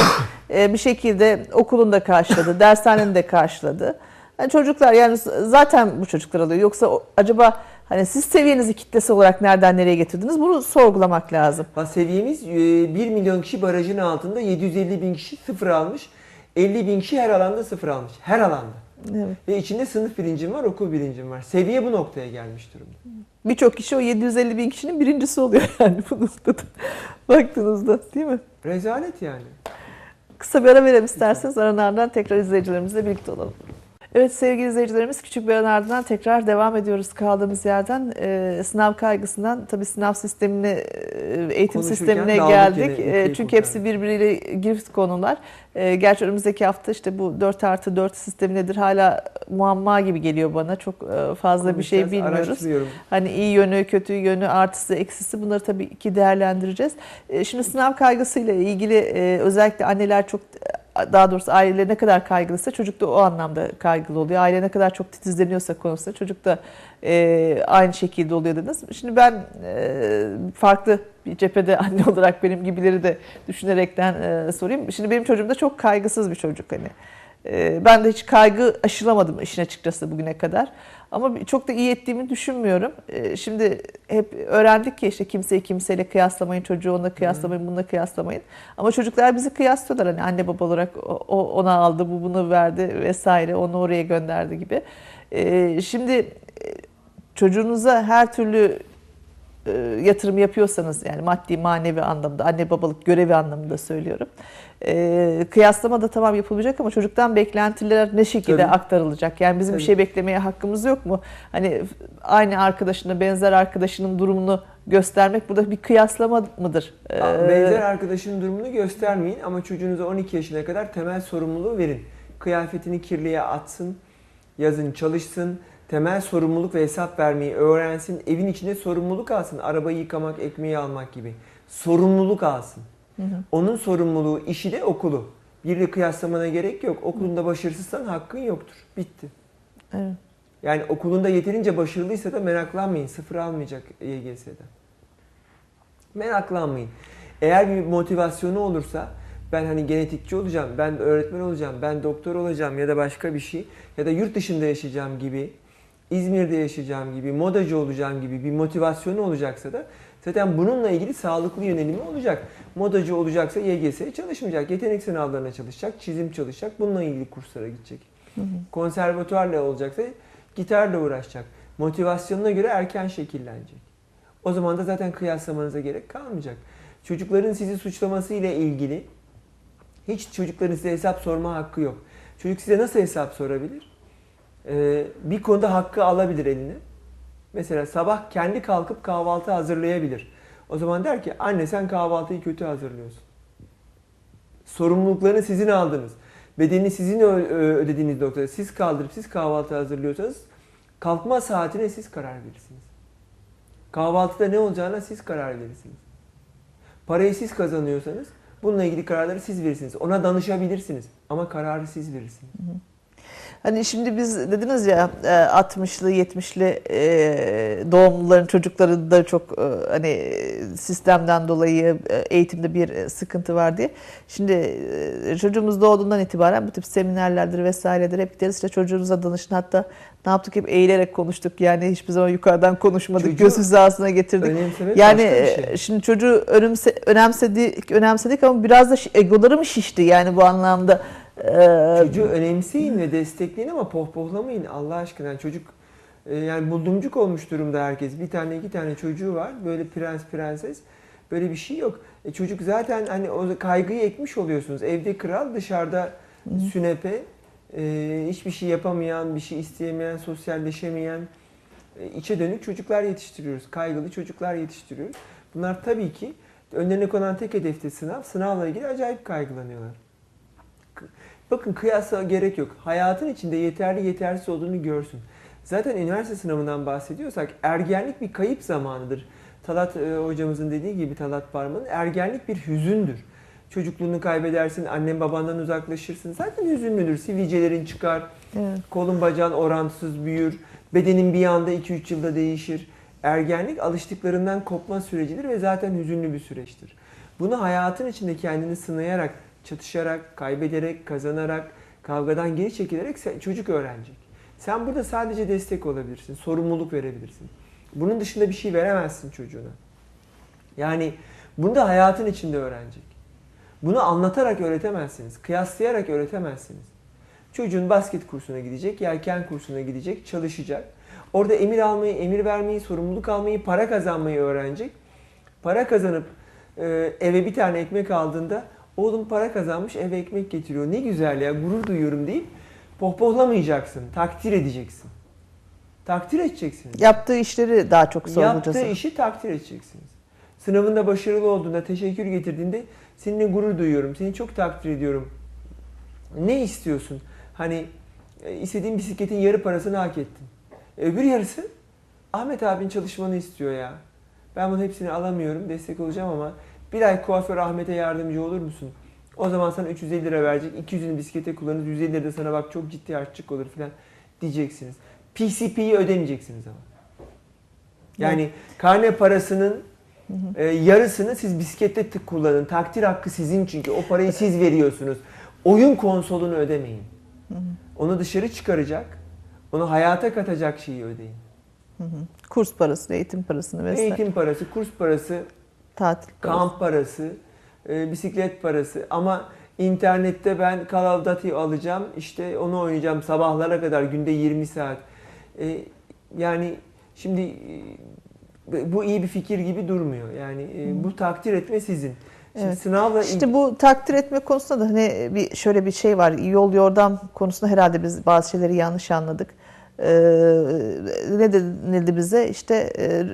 e, bir şekilde okulunda karşıladı, dershanede karşıladı. Yani çocuklar yani zaten bu çocuklar alıyor. Yoksa o, acaba hani siz seviyenizi kitlesi olarak nereden nereye getirdiniz? Bunu sorgulamak lazım. Ha, seviyemiz bir milyon kişi barajın altında, yedi yüz elli bin kişi sıfır almış. elli bin kişi her alanda sıfır almış. Her alanda. Evet. Ve içinde sınıf bilincim var, okul bilincim var. Seviye bu noktaya gelmiş durumda. Birçok kişi o yedi yüz elli bin kişinin birincisi oluyor yani bu noktada. Baktığınızda değil mi? Rezalet yani. Kısa bir ara verelim isterseniz. Aranın ardından tekrar izleyicilerimizle birlikte olalım. Evet sevgili izleyicilerimiz, küçük bir aranın ardından tekrar devam ediyoruz kaldığımız yerden. E, sınav kaygısından tabii sınav sistemine, eğitim sistemine geldik. E, çünkü hepsi birbiriyle girift konular. E, gerçi önümüzdeki hafta işte bu dört artı dört sistemi nedir hala muamma gibi geliyor bana. Çok fazla Konuşacağız, bir şey bilmiyoruz. Hani iyi yönü, kötü yönü, artısı, eksisi bunları tabii ki değerlendireceğiz. E, şimdi sınav kaygısıyla ilgili e, özellikle anneler çok... Daha doğrusu aile ne kadar kaygılıysa çocuk da o anlamda kaygılı oluyor. Aile ne kadar çok titizleniyorsa konusunda çocuk da e, aynı şekilde oluyor dediniz. Şimdi ben e, farklı bir cephede anne olarak benim gibileri de düşünerekten e, sorayım. Şimdi benim çocuğum da çok kaygısız bir çocuk hani. E, ben de hiç kaygı aşılamadım işin açıkçası bugüne kadar. Ama çok da iyi ettiğimi düşünmüyorum. E, şimdi hep öğrendik ki işte kimseyi kimseyle kıyaslamayın, çocuğu onunla kıyaslamayın, bununla kıyaslamayın. Ama çocuklar bizi kıyaslıyorlar. Hani anne baba olarak o ona aldı, bu bunu verdi vesaire, onu oraya gönderdi gibi. E, şimdi çocuğunuza her türlü e, yatırım yapıyorsanız yani maddi manevi anlamda, anne babalık görevi anlamında söylüyorum. E, kıyaslama da tamam yapılacak ama çocuktan beklentiler ne şekilde Tabii. aktarılacak? Yani bizim Tabii. bir şey beklemeye hakkımız yok mu? Hani aynı arkadaşına benzer arkadaşının durumunu göstermek burada bir kıyaslama mıdır? E, benzer arkadaşının durumunu göstermeyin ama çocuğunuza on iki yaşına kadar temel sorumluluğu verin. Kıyafetini kirliye atsın, yazın çalışsın, temel sorumluluk ve hesap vermeyi öğrensin, evin içinde sorumluluk alsın, arabayı yıkamak, ekmeği almak gibi sorumluluk alsın. Hı hı. Onun sorumluluğu işi de okulu. Biriyle kıyaslamana gerek yok. Okulunda başarısızsan hakkın yoktur. Bitti. Evet. Yani okulunda yeterince başarılıysa da meraklanmayın. Sıfır almayacak Y G S'den. Meraklanmayın. Eğer bir motivasyonu olursa ben hani genetikçi olacağım, ben öğretmen olacağım, ben doktor olacağım ya da başka bir şey ya da yurt dışında yaşayacağım gibi, İzmir'de yaşayacağım gibi, modacı olacağım gibi bir motivasyonu olacaksa da zaten bununla ilgili sağlıklı yönelimi olacak. Modacı olacaksa Y G S'ye çalışmayacak. Yetenek sınavlarına çalışacak, çizim çalışacak, bununla ilgili kurslara gidecek. Hı hı. Konservatuarla olacaksa gitarla uğraşacak. Motivasyonuna göre erken şekillenecek. O zaman da zaten kıyaslamanıza gerek kalmayacak. Çocukların sizi suçlaması ile ilgili hiç çocukların size hesap sorma hakkı yok. Çocuk size nasıl hesap sorabilir? Ee, bir konuda hakkı alabilir eline. Mesela sabah kendi kalkıp kahvaltı hazırlayabilir. O zaman der ki anne sen kahvaltıyı kötü hazırlıyorsun. Sorumluluklarını sizin aldınız. bedelini sizin ödediğiniz noktada siz kaldırıp siz kahvaltı hazırlıyorsanız kalkma saatine siz karar verirsiniz. Kahvaltıda ne olacağına siz karar verirsiniz. Parayı siz kazanıyorsanız bununla ilgili kararları siz verirsiniz. Ona danışabilirsiniz ama kararı siz verirsiniz. Hı hı. Hani şimdi biz dediniz ya altmışlı yetmişli doğumluların çocukları da çok hani sistemden dolayı eğitimde bir sıkıntı var diye. Şimdi çocuğumuz doğduğundan itibaren bu tip seminerlerdir vesairedir hep gideriz işte çocuğunuza danışın, hatta ne yaptık hep eğilerek konuştuk yani hiçbir zaman yukarıdan konuşmadık. Çocuğu göz hizasına getirdik. Yani şey. Şimdi çocuğu önemse, önemsedik, önemsedik ama biraz da egoları mı şişti yani bu anlamda? Çocuğu önemseyin ve destekleyin ama pohpohlamayın Allah aşkına. Yani çocuk yani buldumcuk olmuş durumda herkes. Bir tane iki tane çocuğu var. Böyle prens prenses. Böyle bir şey yok. E çocuk zaten hani o kaygıyı ekmiş oluyorsunuz. Evde kral, dışarıda sünepe. E, hiçbir şey yapamayan, bir şey isteyemeyen, sosyalleşemeyen e, içe dönük çocuklar yetiştiriyoruz. Kaygılı çocuklar yetiştiriyoruz. Bunlar tabii ki önlerine konan tek hedefte sınav. Sınavla ilgili acayip kaygılanıyorlar. Bakın kıyasa gerek yok. Hayatın içinde yeterli yetersiz olduğunu görsün. Zaten üniversite sınavından bahsediyorsak ergenlik bir kayıp zamanıdır. Talat e, hocamızın dediği gibi Talat Parman'ın ergenlik bir hüzündür. Çocukluğunu kaybedersin, annen babandan uzaklaşırsın. Zaten hüzünlüdür. Sivilcelerin çıkar, evet. Kolun bacağın orantısız büyür, bedenin bir anda iki üç yılda değişir. Ergenlik alıştıklarından kopma sürecidir ve zaten hüzünlü bir süreçtir. Bunu hayatın içinde kendini sınayarak, çatışarak, kaybederek, kazanarak, kavgadan geri çekilerek çocuk öğrenecek. Sen burada sadece destek olabilirsin, sorumluluk verebilirsin. Bunun dışında bir şey veremezsin çocuğuna. Yani bunu da hayatın içinde öğrenecek. Bunu anlatarak öğretemezsiniz, kıyaslayarak öğretemezsiniz. Çocuğun basket kursuna gidecek, yelken kursuna gidecek, çalışacak. Orada emir almayı, emir vermeyi, sorumluluk almayı, para kazanmayı öğrenecek. Para kazanıp eve bir tane ekmek aldığında oğlum para kazanmış, eve ekmek getiriyor. Ne güzel ya, gurur duyuyorum deyip pohpohlamayacaksın, takdir edeceksin. Takdir edeceksiniz. Yaptığı işleri daha çok sorgulayacaksın. Yaptığı işi takdir edeceksiniz. Sınavında başarılı olduğunda, teşekkür getirdiğinde seninle gurur duyuyorum, seni çok takdir ediyorum. Ne istiyorsun? Hani istediğin bisikletin yarı parasını hak ettin. Öbür yarısı Ahmet abinin çalışmanı istiyor ya. Ben bunun hepsini alamıyorum, destek olacağım ama bir ay kuaför Ahmet'e yardımcı olur musun? O zaman sana üç yüz elli lira verecek, iki yüzünü bisiklete kullanırız, yüz elli lira da sana bak çok ciddi harçlık olur filan diyeceksiniz. P C P'yi ödemeyeceksiniz ama. Yani evet. Karne parasının hı hı. E, yarısını siz bisiklette tık kullanın. Takdir hakkı sizin çünkü o parayı siz veriyorsunuz. Oyun konsolunu ödemeyin. Hı hı. Onu dışarı çıkaracak, onu hayata katacak şeyi ödeyin. Hı hı. Kurs parasını, eğitim parasını vesaire. Eğitim parası, kurs parası. Tatil parası. Kamp parası, e, bisiklet parası ama internette ben Call of Duty alacağım, işte onu oynayacağım sabahlara kadar günde yirmi saat. E, yani şimdi e, bu iyi bir fikir gibi durmuyor. Yani e, bu takdir etme sizin. Şimdi evet. Sınavla işte bu takdir etme konusunda da hani bir şöyle bir şey var, yol yordam konusunda herhalde biz bazı şeyleri yanlış anladık. Ee, ne denildi bize? İşte e,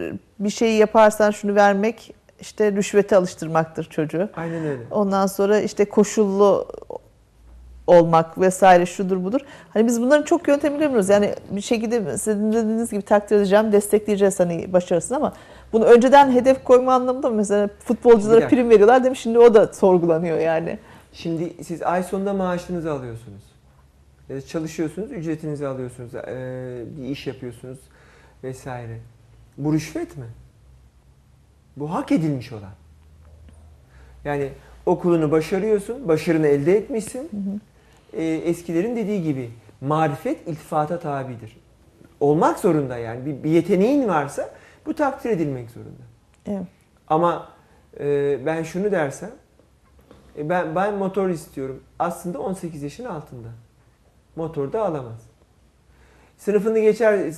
bir şeyi yaparsan şunu vermek. İşte rüşvete alıştırmaktır çocuğu. Aynen öyle. Ondan sonra işte koşullu olmak vesaire şudur budur. Hani biz bunların çok yöntemini bilmiyoruz. Yani bir şekilde sizin dediğiniz gibi takdir edeceğim, destekleyeceğiz hani başarısını ama bunu önceden hedef koyma anlamında mesela futbolculara prim veriyorlar değil mi? Şimdi o da sorgulanıyor yani. Şimdi siz ay sonunda maaşınızı alıyorsunuz. Çalışıyorsunuz, ücretinizi alıyorsunuz. Bir iş yapıyorsunuz vesaire. Bu rüşvet mi? Bu hak edilmiş olan. Yani okulunu başarıyorsun, başarını elde etmişsin. Hı hı. E, eskilerin dediği gibi marifet iltifata tabidir. Olmak zorunda yani. Bir, bir yeteneğin varsa bu takdir edilmek zorunda. Evet. Ama e, ben şunu dersem, e, ben, ben motor istiyorum. Aslında on sekiz yaşın altında. Motor da alamaz. Sınıfını geçer,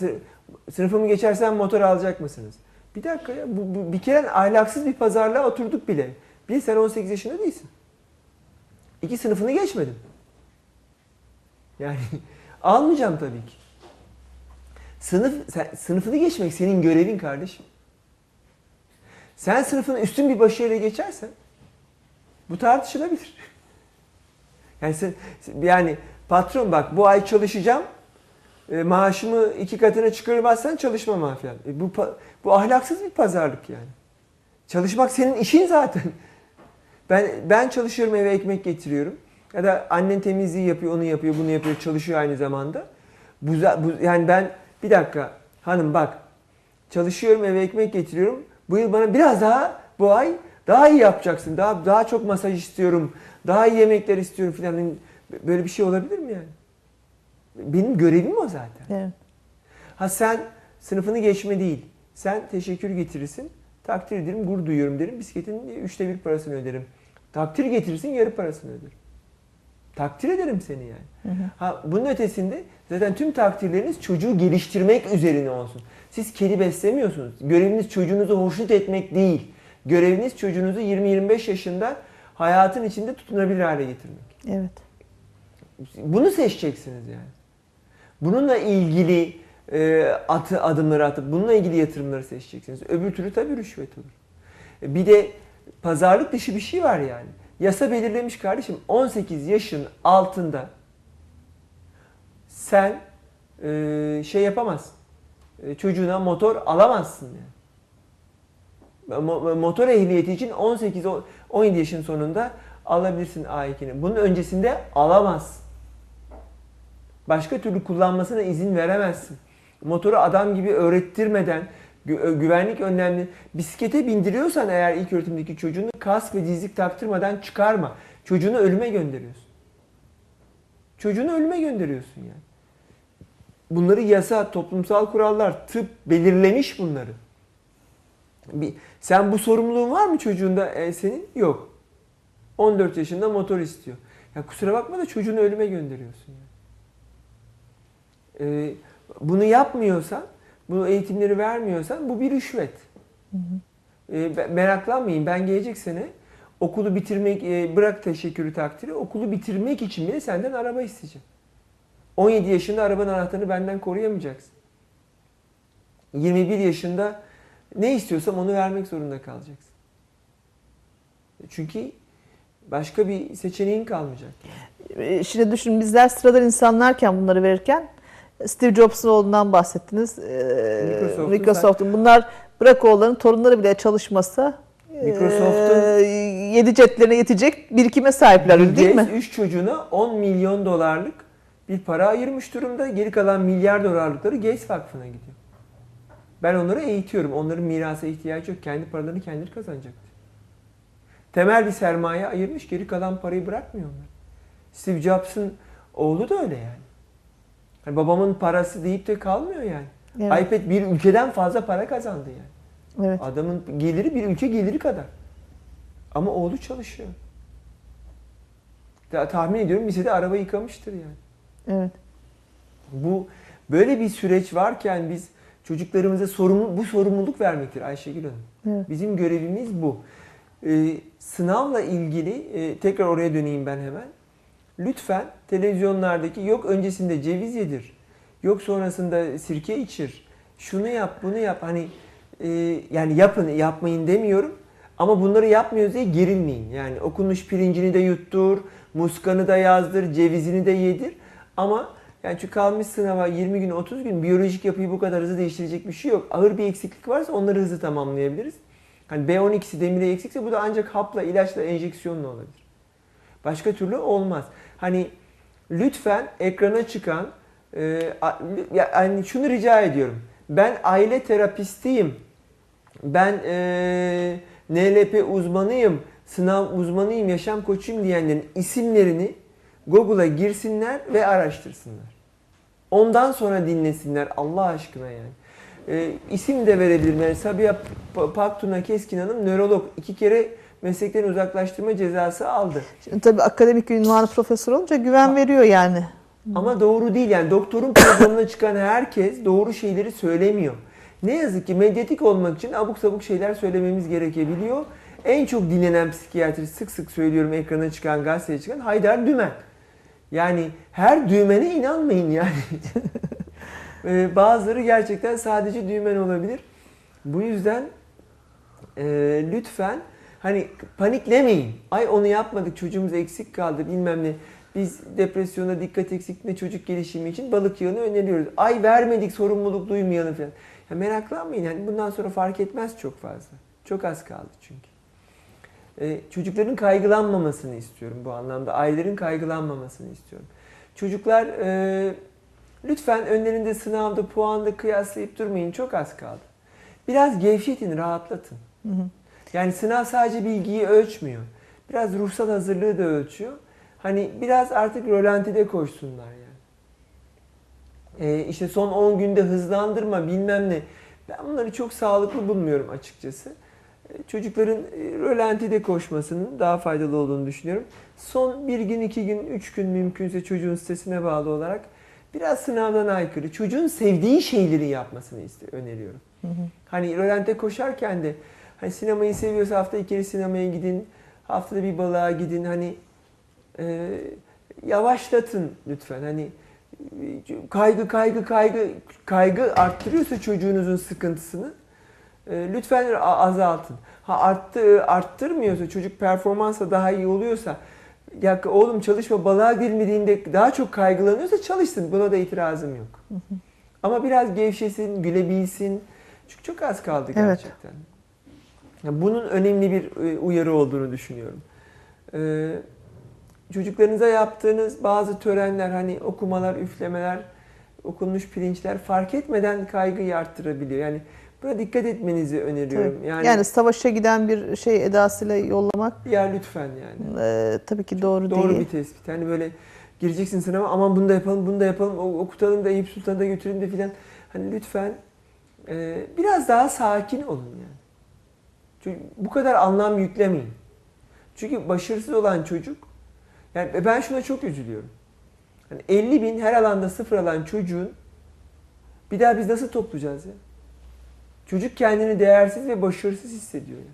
sınıfımı geçersen motor alacak mısınız? Bir dakika ya, bu, bu, bir kere ahlaksız bir pazarlığa oturduk bile. Bir, sen on sekiz yaşında değilsin. İki, sınıfını geçmedin. Yani almayacağım tabii ki. Sınıf, sen, sınıfını geçmek senin görevin kardeşim. Sen sınıfını üstün bir başarıyla geçersen bu tartışılabilir. Yani, sen, yani patron bak bu ay çalışacağım, e, maaşımı iki katına çıkarmazsan çalışmam afiyet. E, bu, bu ahlaksız bir pazarlık yani. Çalışmak senin işin zaten. Ben, ben çalışıyorum, eve ekmek getiriyorum. Ya da annen temizliği yapıyor, onu yapıyor, bunu yapıyor, çalışıyor aynı zamanda. Bu, bu, yani ben bir dakika hanım bak çalışıyorum, eve ekmek getiriyorum. Bu yıl bana biraz daha, bu ay daha iyi yapacaksın. Daha daha çok masaj istiyorum. Daha iyi yemekler istiyorum filan. Böyle bir şey olabilir mi yani? Benim görevim o zaten. Evet. Ha sen sınıfını geçme değil. Sen teşekkür getirirsin. Takdir ederim, gurur duyuyorum derim. Bisikletin üçte bir parasını öderim. Takdir getirirsin, yarı parasını öderim. Takdir ederim seni yani. Hı hı. Ha, bunun ötesinde zaten tüm takdirleriniz çocuğu geliştirmek üzerine olsun. Siz kedi beslemiyorsunuz. Göreviniz çocuğunuzu hoşnut etmek değil. Göreviniz çocuğunuzu yirmi yirmi beş yaşında hayatın içinde tutunabilir hale getirmek. Evet. Bunu seçeceksiniz yani. Bununla ilgili e, atı, adımları atıp bununla ilgili yatırımları seçeceksiniz. Öbür türlü tabii rüşvet olur. Bir de pazarlık dışı bir şey var yani. Yasa belirlemiş kardeşim, on sekiz yaşın altında sen e, şey yapamazsın. E, çocuğuna motor alamazsın yani. Mo motor ehliyeti için on sekiz on yedi yaşın sonunda alabilirsin A iki'ni. Bunun öncesinde alamazsın. Başka türlü kullanmasına izin veremezsin. Motoru adam gibi öğrettirmeden gü güvenlik önlemli. Bisiklete bindiriyorsan eğer ilk öğretimdeki çocuğunu kask ve dizlik taktırmadan çıkarma. Çocuğunu ölüme gönderiyorsun. Çocuğunu ölüme gönderiyorsun yani. Bunları yasa, toplumsal kurallar, tıp belirlemiş bunları. Bir, sen bu sorumluluğun var mı çocuğunda e, senin? Yok. on dört yaşında motor istiyor. Ya kusura bakma da çocuğunu ölüme gönderiyorsun yani. E, bunu yapmıyorsan, bu eğitimleri vermiyorsan bu bir rüşvet. Hı hı. E, meraklanmayın, ben gelecek sene okulu bitirmek, e, bırak teşekkürü takdiri, okulu bitirmek için bile senden araba isteyeceğim. on yedi yaşında arabanın anahtarını benden koruyamayacaksın. yirmi bir yaşında ne istiyorsam onu vermek zorunda kalacaksın. Çünkü başka bir seçeneğin kalmayacak. Şimdi düşünün, bizler sıradan insanlarken bunları verirken Steve Jobs'un oğlundan bahsettiniz. Microsoft'un. Microsoft'un. Bunlar bırak oğulların torunları bile çalışmasa Microsoft'un yedi cetlerine yetecek birikime sahipler, Bill Gates, değil mi? üç çocuğuna on milyon dolarlık bir para ayırmış durumda. Geri kalan milyar dolarlıkları Gates Vakfı'na gidiyor. Ben onları eğitiyorum. Onların mirasa ihtiyacı yok. Kendi paralarını kendileri kazanacaktır. Temel bir sermaye ayırmış. Geri kalan parayı bırakmıyor onlar. Steve Jobs'ın oğlu da öyle yani. Yani babamın parası deyip de kalmıyor yani. Evet. iPad bir ülkeden fazla para kazandı yani. Evet. Adamın geliri bir ülke geliri kadar. Ama oğlu çalışıyor. Daha tahmin ediyorum lisede araba yıkamıştır yani. Evet. Bu böyle bir süreç varken biz çocuklarımıza sorumlu, bu sorumluluk vermektir Ayşegül Hanım. Evet. Bizim görevimiz bu. Ee, sınavla ilgili e, tekrar oraya döneyim ben hemen. Lütfen televizyonlardaki yok öncesinde ceviz yedir, yok sonrasında sirke içir, şunu yap, bunu yap. Hani e, yani yapın, yapmayın demiyorum. Ama bunları yapmıyoruz diye gerilmeyin. Yani okunmuş pirincini de yuttur, muskanı da yazdır, cevizini de yedir. Ama yani çünkü kalmış sınava yirmi gün, otuz gün, biyolojik yapıyı bu kadar hızlı değiştirecek bir şey yok. Ağır bir eksiklik varsa onları hızlı tamamlayabiliriz. Hani B on ikisi demire eksikse bu da ancak hapla, ilaçla, enjeksiyonla olabilir. Başka türlü olmaz. Hani lütfen ekrana çıkan, e, yani şunu rica ediyorum. Ben aile terapistiyim, ben e, N L P uzmanıyım, sınav uzmanıyım, yaşam koçuyum diyenlerin isimlerini Google'a girsinler ve araştırsınlar. Ondan sonra dinlesinler Allah aşkına yani. E, isim de verebilirim. Yani Sabiha Paktuna Keskin Hanım nörolog. iki kere meslekten uzaklaştırma cezası aldı. Şimdi tabii akademik ünvanı profesör olunca güven ha. veriyor yani. Ama doğru değil yani. Doktorun programına çıkan herkes doğru şeyleri söylemiyor. Ne yazık ki medyatik olmak için abuk sabuk şeyler söylememiz gerekebiliyor. En çok dinlenen psikiyatrist, sık sık söylüyorum, ekrana çıkan, gazeteye çıkan Haydar Dümen. Yani her düğmene inanmayın yani. ee, bazıları gerçekten sadece düğmen olabilir. Bu yüzden e, lütfen hani paniklemeyin. Ay onu yapmadık, çocuğumuz eksik kaldı, bilmem ne. Biz depresyona, dikkat eksikliğine, çocuk gelişimi için balık yağını öneriyoruz. Ay vermedik, sorumluluk duymayalım falan. Ya meraklanmayın, yani bundan sonra fark etmez çok fazla. Çok az kaldı çünkü. Ee, çocukların kaygılanmamasını istiyorum bu anlamda. Ailelerin kaygılanmamasını istiyorum. Çocuklar e, lütfen önlerinde sınavda, puanda kıyaslayıp durmayın. Çok az kaldı. Biraz gevşetin, rahatlatın. Hı hı. Yani sınav sadece bilgiyi ölçmüyor. Biraz ruhsal hazırlığı da ölçüyor. Hani biraz artık rölantide koşsunlar yani. Ee, işte son on günde hızlandırma bilmem ne. Ben bunları çok sağlıklı bulmuyorum açıkçası. Çocukların rölantide koşmasının daha faydalı olduğunu düşünüyorum. Son bir gün, iki gün, üç gün mümkünse çocuğun stresine bağlı olarak biraz sınavdan aykırı, çocuğun sevdiği şeyleri yapmasını öneriyorum. Hı hı. Hani rölantide koşarken de hani sinemayı seviyorsa hafta iki kere sinemaya gidin, haftada bir balığa gidin. Hani e, yavaşlatın lütfen. Hani kaygı, kaygı, kaygı, kaygı arttırıyorsa çocuğunuzun sıkıntısını e, lütfen azaltın. Ha arttı, arttırmıyorsa, çocuk performansa daha iyi oluyorsa, ya oğlum çalışma, balığa girmediğinde daha çok kaygılanıyorsa çalışsın. Buna da itirazım yok. Hı hı. Ama biraz gevşesin, gülebilsin. Çünkü çok az kaldı gerçekten. Evet. Bunun önemli bir uyarı olduğunu düşünüyorum. Ee, çocuklarınıza yaptığınız bazı törenler, hani okumalar, üflemeler, okunmuş pirinçler fark etmeden kaygıyı arttırabiliyor. Yani buna dikkat etmenizi öneriyorum. Yani, yani savaşa giden bir şey edasıyla yollamak. Ya lütfen yani. E, tabii ki doğru, doğru değil. Doğru bir tespit. Hani böyle gireceksin sınava, aman bunu da yapalım, bunu da yapalım, okutalım da Eyüp Sultan'a da götürelim de filan. Hani lütfen e, biraz daha sakin olun yani. Çünkü bu kadar anlam yüklemeyin. Çünkü başarısız olan çocuk, yani ben şuna çok üzülüyorum. Yani elli bin her alanda sıfır alan çocuğun bir daha biz nasıl toplayacağız ya? Çocuk kendini değersiz ve başarısız hissediyor ya.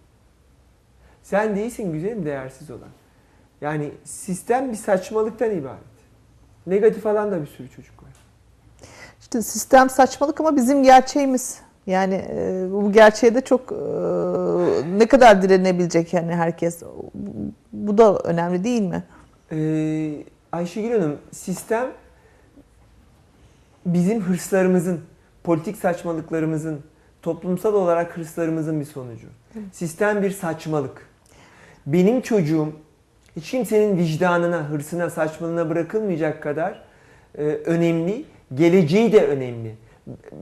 Sen değilsin güzelim değersiz olan. Yani sistem bir saçmalıktan ibaret. Negatif alan da bir sürü çocuk var. İşte sistem saçmalık ama bizim gerçeğimiz. Yani e, bu gerçeğe de çok e, ne kadar direnebilecek yani herkes. Bu da önemli değil mi? Ee, Ayşegül Hanım, sistem bizim hırslarımızın, politik saçmalıklarımızın, toplumsal olarak hırslarımızın bir sonucu. Hı. Sistem bir saçmalık. Benim çocuğum hiç kimsenin vicdanına, hırsına, saçmalığına bırakılmayacak kadar e, önemli, geleceği de önemli.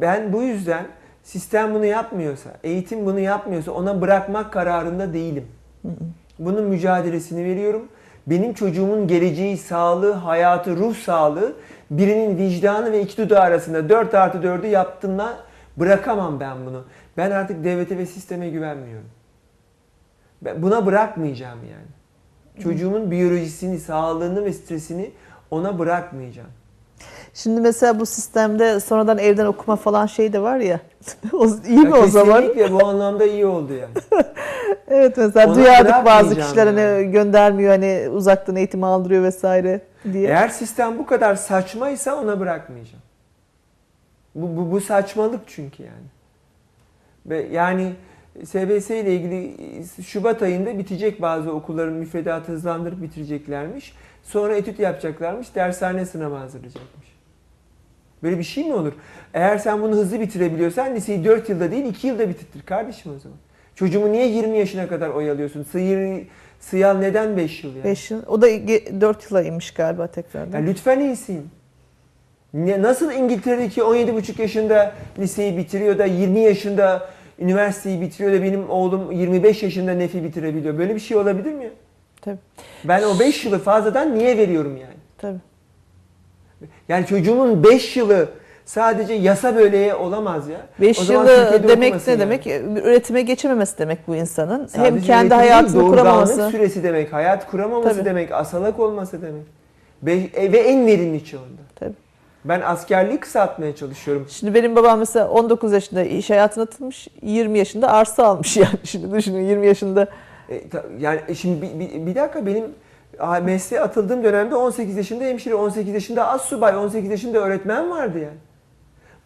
Ben bu yüzden... Sistem bunu yapmıyorsa, eğitim bunu yapmıyorsa ona bırakmak kararında değilim. Hı hı. Bunun mücadelesini veriyorum. Benim çocuğumun geleceği, sağlığı, hayatı, ruh sağlığı, birinin vicdanı ve iki dudağı arasında dört artı dördü yaptığımla bırakamam ben bunu. Ben artık devlete ve sisteme güvenmiyorum. Ben buna bırakmayacağım yani. Hı hı. Çocuğumun biyolojisini, sağlığını ve stresini ona bırakmayacağım. Şimdi mesela bu sistemde sonradan evden okuma falan şey de var ya. İyi mi ya o zaman? Kesinlikle bu anlamda iyi oldu yani. Evet mesela ona duyardık bazı kişiler yani. Hani göndermiyor, hani uzaktan eğitim aldırıyor vesaire diye. Eğer sistem bu kadar saçmaysa ona bırakmayacağım. Bu, bu, bu saçmalık çünkü yani. Yani S B S ile ilgili Şubat ayında bitecek, bazı okulların müfredatı hızlandırıp bitireceklermiş. Sonra etüt yapacaklarmış, dershane sınavı hazırlayacakmış. Böyle bir şey mi olur? Eğer sen bunu hızlı bitirebiliyorsan liseyi dört yılda değil iki yılda bitirtir kardeşim o zaman. Çocuğumu niye yirmi yaşına kadar oyalıyorsun? Sıyır, sıyan neden beş yıl yani? beş yıl. O da dört yıla inmiş galiba tekrardan. Yani lütfen insin. Nasıl İngiltere'deki on yedi buçuk yaşında liseyi bitiriyor da yirmi yaşında üniversiteyi bitiriyor da benim oğlum yirmi beş yaşında nefi bitirebiliyor. Böyle bir şey olabilir mi? Tabii. Ben o beş yılı fazladan niye veriyorum yani? Tabii. Yani çocuğumun beş yılı sadece yasa böyleye olamaz ya. beş yılı demek ne yani. Demek? Üretime geçememesi demek bu insanın. Sadece hem kendi hayatını değil, kuramaması. Süresi demek, hayat kuramaması. Tabii. Demek, asalak olması demek. Be ve en verimli çağında. Tabii. Ben askerliği kısaltmaya çalışıyorum. Şimdi benim babam mesela on dokuz yaşında iş hayatına atılmış, yirmi yaşında arsa almış yani. Şimdi düşünün yirmi yaşında. E, yani şimdi bir, bir, bir dakika, benim mesleğe atıldığım dönemde on sekiz yaşında hemşire, on sekiz yaşında assubay, on sekiz yaşında öğretmen vardı yani.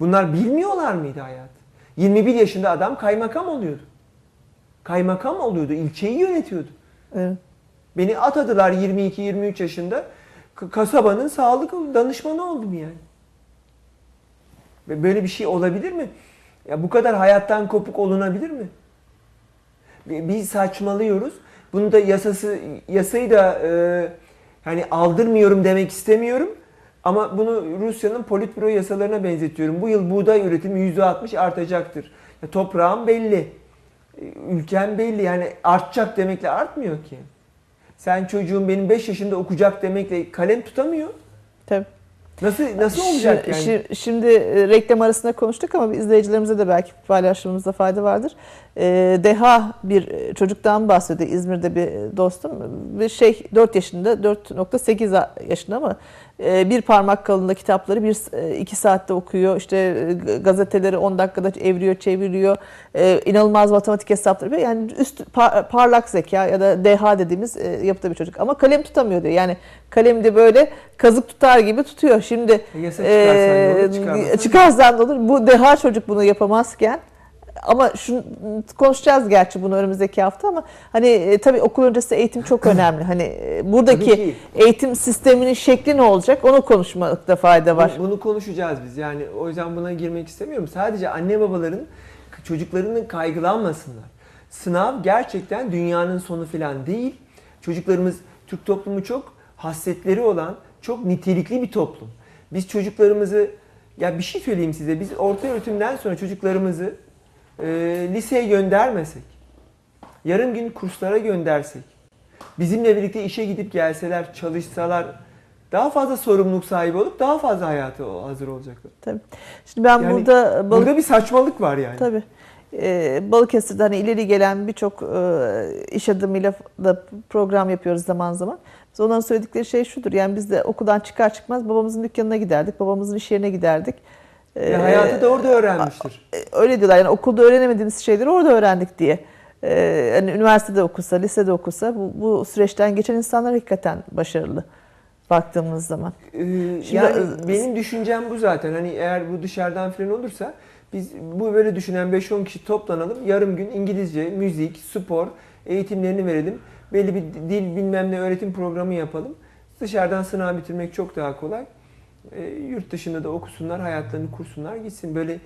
Bunlar bilmiyorlar mıydı hayat? yirmi bir yaşında adam kaymakam oluyordu. Kaymakam oluyordu, ilçeyi yönetiyordu. Evet. Beni atadılar yirmi iki yirmi üç yaşında. kasabanın sağlık danışmanı oldum yani. Böyle bir şey olabilir mi? Ya bu kadar hayattan kopuk olunabilir mi? Biz saçmalıyoruz. Bunu da yasası, yasayı da e, hani aldırmıyorum demek istemiyorum. Ama bunu Rusya'nın politbüro yasalarına benzetiyorum. Bu yıl buğday üretimi yüzde altmış artacaktır. Ya toprağım belli. Ülkem belli. Yani artacak demekle artmıyor ki. Sen çocuğun benim beş yaşında okuyacak demekle kalem tutamıyor. Tabii. Nasıl nasıl olacak yani? Şimdi, şimdi reklam arasında konuştuk ama izleyicilerimize de belki paylaşmamızda fayda vardır. Deha bir çocuktan bahsediyor, İzmir'de bir dostum. Bir şey dört yaşında, dört nokta sekiz yaşında ama bir parmak kalınlığında kitapları iki saatte okuyor. İşte gazeteleri on dakikada evriyor, çeviriyor. İnanılmaz matematik hesapları. Yani üst parlak zeka ya da deha dediğimiz yapıda bir çocuk. Ama kalem tutamıyor diyor. Yani kalem de böyle kazık tutar gibi tutuyor. Şimdi çıkarsan, e, olur, çıkarsan. çıkarsan da olur. Bu deha çocuk bunu yapamazken. Ama şunu konuşacağız gerçi bunu önümüzdeki hafta ama hani e, tabii okul öncesi eğitim çok önemli. Hani e, buradaki eğitim sisteminin şekli ne olacak? Onu konuşmakta fayda var. Bunu, bunu konuşacağız biz. Yani o yüzden buna girmek istemiyorum. Sadece anne babaların çocuklarının kaygılanmasınlar. Sınav gerçekten dünyanın sonu falan değil. Çocuklarımız, Türk toplumu çok hasletleri olan, çok nitelikli bir toplum. Biz çocuklarımızı, ya bir şey söyleyeyim size. Biz orta öğretimden sonra çocuklarımızı E, liseye göndermesek, yarım gün kurslara göndersek, bizimle birlikte işe gidip gelseler, çalışsalar, daha fazla sorumluluk sahibi olup daha fazla hayata hazır olacaklar. Tabii. Şimdi ben yani burada burada bir saçmalık var yani. Tabii. Ee, Balıkesir'de hani ileri gelen birçok e, iş adamıyla da program yapıyoruz zaman zaman. Biz onların söyledikleri şey şudur. Yani biz de okuldan çıkar çıkmaz babamızın dükkanına giderdik, babamızın iş yerine giderdik. E, hayatı da orada öğrenmiştir. Öyle diyorlar yani okulda öğrenemediğimiz şeyleri orada öğrendik diye. Ee, hani üniversitede okusa, lisede okusa bu, bu süreçten geçen insanlar hakikaten başarılı baktığımız zaman. Ee, Şimdi, yani benim düşüncem bu zaten. Hani eğer bu dışarıdan falan olursa biz bu böyle düşünen beş on kişi toplanalım. Yarım gün İngilizce, müzik, spor eğitimlerini verelim. Belli bir dil bilmem ne öğretim programı yapalım. Dışarıdan sınav bitirmek çok daha kolay. E, yurt dışında da okusunlar, hayatlarını kursunlar, gitsin. Böyle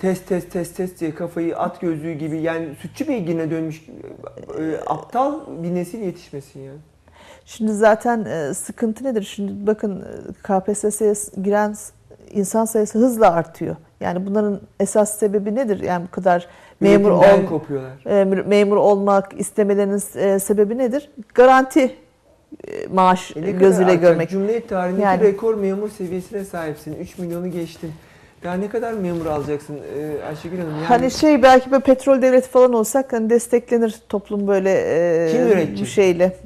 test test test test diye kafayı at gözlüğü gibi yani sütçü beygirine dönmüş e, aptal bir nesil yetişmesin yani. Şimdi zaten e, sıkıntı nedir? Şimdi bakın K P S S'ye giren insan sayısı hızla artıyor. Yani bunların esas sebebi nedir? Yani bu kadar memur, ol, kopuyorlar. E, memur olmak istemelerinin e, sebebi nedir? Garanti. Maaş e gözüyle görmek. Cumhuriyet tarihindeki yani rekor memur seviyesine sahipsin. üç milyonu geçtin. Daha ne kadar memur alacaksın ee, Ayşegül Hanım? Yani hani şey belki böyle petrol devleti falan olsak hani desteklenir toplum böyle e, kim üretecek? Bu şeyle.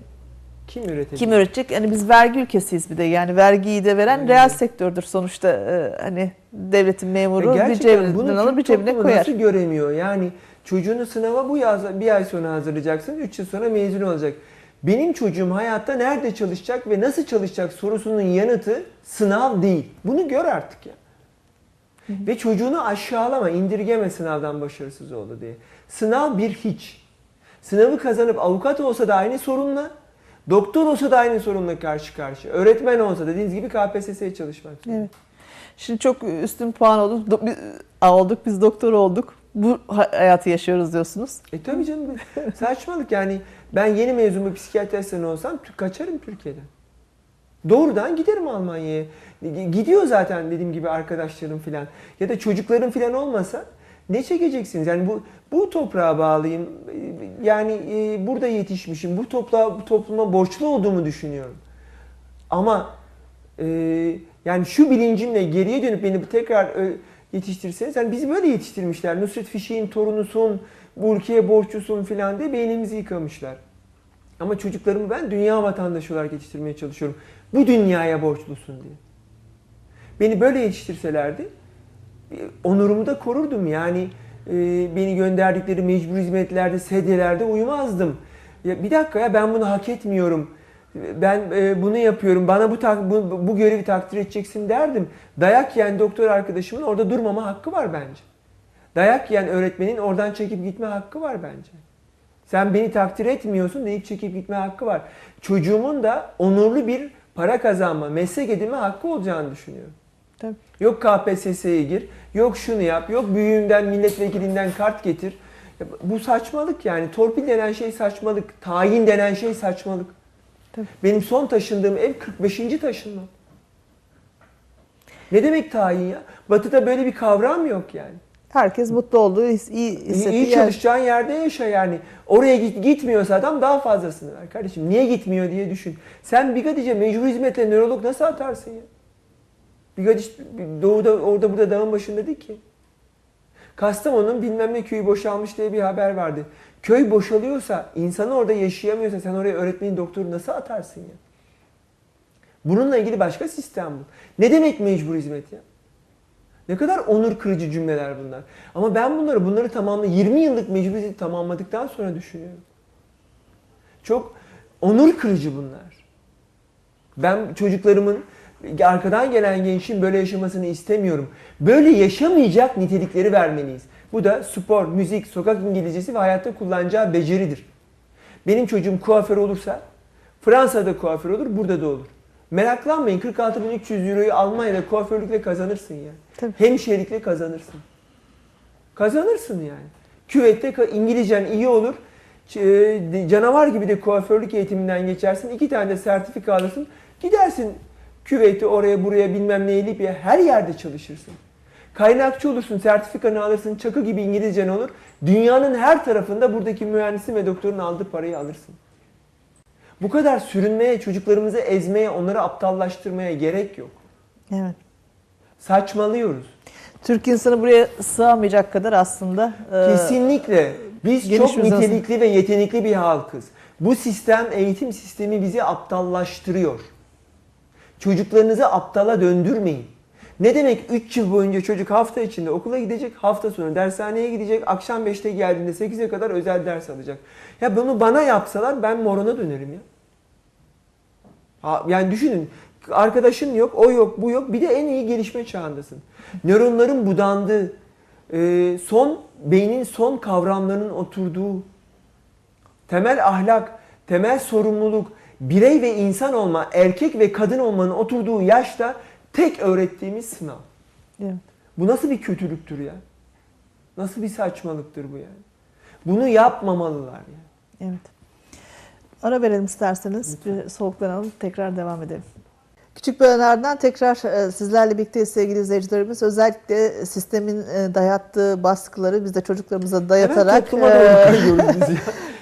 Kim üretecek? Kim üretecek? Yani biz vergi ülkesiyiz bir de. Yani vergiyi de veren yani reel sektördür sonuçta. E, hani devletin memuru e bir cebinden alır bir cebine koyar. Nasıl göremiyor? Yani çocuğunu sınava bu yaz bir ay sonra hazırlayacaksın. üç yıl sonra mezun olacak. Benim çocuğum hayatta nerede çalışacak ve nasıl çalışacak sorusunun yanıtı sınav değil. Bunu gör artık ya. Hı hı. Ve çocuğunu aşağılama, indirgeme sınavdan başarısız oldu diye. Sınav bir hiç. Sınavı kazanıp avukat olsa da aynı sorunla, doktor olsa da aynı sorunla karşı karşıya. Öğretmen olsa dediğiniz gibi K P S S'ye çalışmak. Evet. Şimdi çok üstün puan olduk. olduk, biz doktor olduk. Bu hayatı yaşıyoruz diyorsunuz. E tabii canım. Saçmalık yani. Ben yeni mezun bir psikiyatri asistanı olsam kaçarım Türkiye'den. Doğrudan giderim Almanya'ya. Gidiyor zaten dediğim gibi arkadaşlarım filan. Ya da çocuklarım filan olmasa ne çekeceksiniz? Yani bu bu toprağa bağlıyım. Yani e, burada yetişmişim. Bu toprağa, bu topluma borçlu olduğumu düşünüyorum. Ama e, yani şu bilincimle geriye dönüp beni tekrar e, yetiştirseniz, yani bizi böyle yetiştirmişler. Nusret Fişek'in torunusun, bu ülkeye borçlusun filan diye beynimizi yıkamışlar. Ama çocuklarımı ben dünya vatandaşı olarak yetiştirmeye çalışıyorum. Bu dünyaya borçlusun diye. Beni böyle yetiştirselerdi, onurumu da korurdum. Yani e, beni gönderdikleri mecbur hizmetlerde, sedyelerde uyumazdım. Ya, bir dakika ya ben bunu hak etmiyorum. Ben e, bunu yapıyorum, bana bu, bu, bu görevi takdir edeceksin derdim. Dayak yiyen doktor arkadaşımın orada durmama hakkı var bence. Dayak yiyen öğretmenin oradan çekip gitme hakkı var bence. Sen beni takdir etmiyorsun deyip çekip gitme hakkı var. Çocuğumun da onurlu bir para kazanma, meslek edinme hakkı olacağını düşünüyorum. Tabii. Yok K P S S'ye gir, yok şunu yap, yok büyüğünden, milletvekilinden kart getir. Bu saçmalık yani. Torpil denen şey saçmalık. Tayin denen şey saçmalık. Tabii. Benim son taşındığım ev kırk beşinci taşınmam. Ne demek tayin ya? Batı'da böyle bir kavram yok yani. Herkes mutlu olduğu, iyi hissettiği İyi çalışacağın yer. yerde yaşa yani. Oraya git, gitmiyorsa adam daha fazlasını ver kardeşim. Niye gitmiyor diye düşün. Sen Bigadiç'e mecbur hizmetle nörolog nasıl atarsın ya? Bigadiç doğuda, orada burada dağın başında değil ki. Kastamonu'nun bilmem ne köyü boşalmış diye bir haber vardı. Köy boşalıyorsa, insanı orada yaşayamıyorsa sen oraya öğretmeni, doktoru nasıl atarsın ya? Bununla ilgili başka sistem bu. Ne demek mecbur hizmet ya? Ne kadar onur kırıcı cümleler bunlar. Ama ben bunları bunları tamamla yirmi yıllık mecbur hizmeti tamamladıktan sonra düşünüyorum. Çok onur kırıcı bunlar. Ben çocuklarımın, arkadan gelen gençin böyle yaşamasını istemiyorum. Böyle yaşamayacak nitelikleri vermeliyiz. Bu da spor, müzik, sokak İngilizcesi ve hayatta kullanacağı beceridir. Benim çocuğum kuaför olursa, Fransa'da kuaför olur, burada da olur. Meraklanmayın, kırk altı bin üç yüz euroyu Almanya'da kuaförlükle kazanırsın yani. Tabii. Hemşirelikle kazanırsın. Kazanırsın yani. Küvette İngilizcen iyi olur, canavar gibi de kuaförlük eğitiminden geçersin, iki tane de sertifika alırsın, gidersin Küveyt'i oraya buraya bilmem neye Libya'ya her yerde çalışırsın. Kaynakçı olursun, sertifikanı alırsın, çakı gibi İngilizcen olur. Dünyanın her tarafında buradaki mühendisin ve doktorun aldığı parayı alırsın. Bu kadar sürünmeye, çocuklarımızı ezmeye, onları aptallaştırmaya gerek yok. Evet. Saçmalıyoruz. Türk insanı buraya sığamayacak kadar aslında. E, Kesinlikle. Biz çok nitelikli ve yetenekli bir halkız. Bu sistem, eğitim sistemi bizi aptallaştırıyor. Çocuklarınızı aptala döndürmeyin. Ne demek üç yıl boyunca çocuk hafta içinde okula gidecek, hafta sonu dershaneye gidecek, akşam beşte geldiğinde sekize kadar özel ders alacak. Ya bunu bana yapsalar ben morona dönerim ya. Yani düşünün, arkadaşın yok, o yok, bu yok, bir de en iyi gelişme çağındasın. Nöronların budandığı, son beynin son kavramlarının oturduğu, temel ahlak, temel sorumluluk, birey ve insan olma, erkek ve kadın olmanın oturduğu yaşta tek öğrettiğimiz sınav. Evet. Bu nasıl bir kötülüktür ya? Nasıl bir saçmalıktır bu yani? Bunu yapmamalılar yani. Evet. Ara verelim isterseniz. Bir soğuklanalım. Tekrar devam edelim. Küçük bir önerden tekrar sizlerle birlikte sevgili izleyicilerimiz. Özellikle sistemin dayattığı baskıları biz de çocuklarımıza dayatarak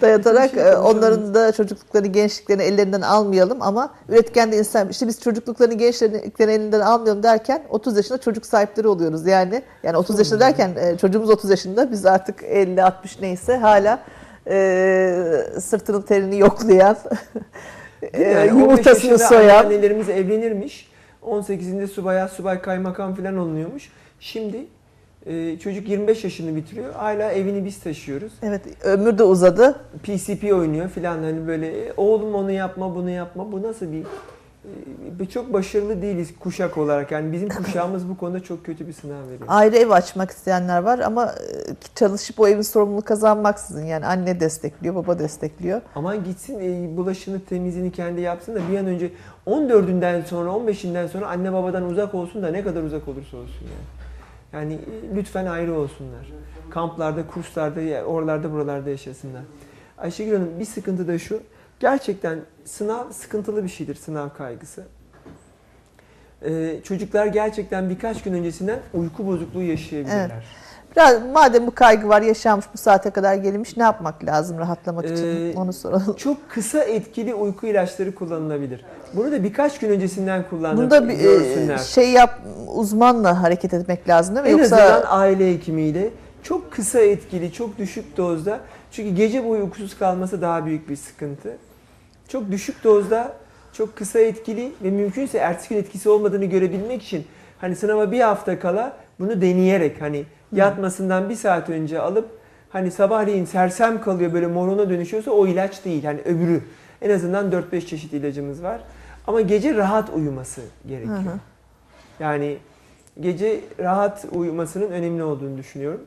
dayatarak onların da çocukluklarını, gençliklerini ellerinden almayalım ama üretken de insan, işte biz çocukluklarını, gençliklerini elinden almayalım derken otuz yaşında çocuk sahipleri oluyoruz. Yani yani otuz yaşında derken çocuğumuz otuz yaşında, biz artık elli altmış neyse hala e, sırtının terini yoklayan yani yumurtasını soyan. Annelerimiz evlenirmiş. on sekizinde subaya, subay kaymakam falan olunuyormuş. Şimdi e, çocuk yirmi beş yaşını bitiriyor. Hala evini biz taşıyoruz. Evet, ömür de uzadı. P C P oynuyor falan, hani böyle oğlum onu yapma, bunu yapma. Bu nasıl bir e, çok başarılı değiliz kuşak olarak. Yani bizim kuşağımız bu konuda çok kötü bir sınav veriyor. Ayrı ev açmak isteyenler var ama çalışıp o evin sorumluluğu kazanmaksızın, yani anne destekliyor, baba destekliyor. Aman gitsin e, bulaşını, temizini kendi yapsın da bir an önce on dördünden sonra, on beşinden sonra anne babadan uzak olsun da ne kadar uzak olursa olsun yani. Yani lütfen ayrı olsunlar. Kamplarda, kurslarda, oralarda, buralarda yaşasınlar. Ayşegül Hanım, bir sıkıntı da şu. Gerçekten sınav sıkıntılı bir şeydir, sınav kaygısı. Ee, çocuklar gerçekten birkaç gün öncesinden uyku bozukluğu yaşayabilirler. Evet. Biraz, madem bu kaygı var, yaşanmış, bu saate kadar gelmiş, ne yapmak lazım rahatlamak için? Ee, Onu soralım. Çok kısa etkili uyku ilaçları kullanılabilir. Bunu da birkaç gün öncesinden kullanıp Bunda bir, görsünler. Şey yap, uzmanla hareket etmek lazım değil mi? En Yoksa... azından aile hekimiyle çok kısa etkili, çok düşük dozda. Çünkü gece boyu uykusuz kalması daha büyük bir sıkıntı. Çok düşük dozda, çok kısa etkili ve mümkünse ertesi gün etkisi olmadığını görebilmek için hani sınava bir hafta kala bunu deneyerek, hani yatmasından bir saat önce alıp, hani sabahleyin sersem kalıyor, böyle morona dönüşüyorsa o ilaç değil, hani öbürü. En azından dört beş çeşit ilacımız var. Ama gece rahat uyuması gerekiyor. Hı hı. Yani gece rahat uyumasının önemli olduğunu düşünüyorum.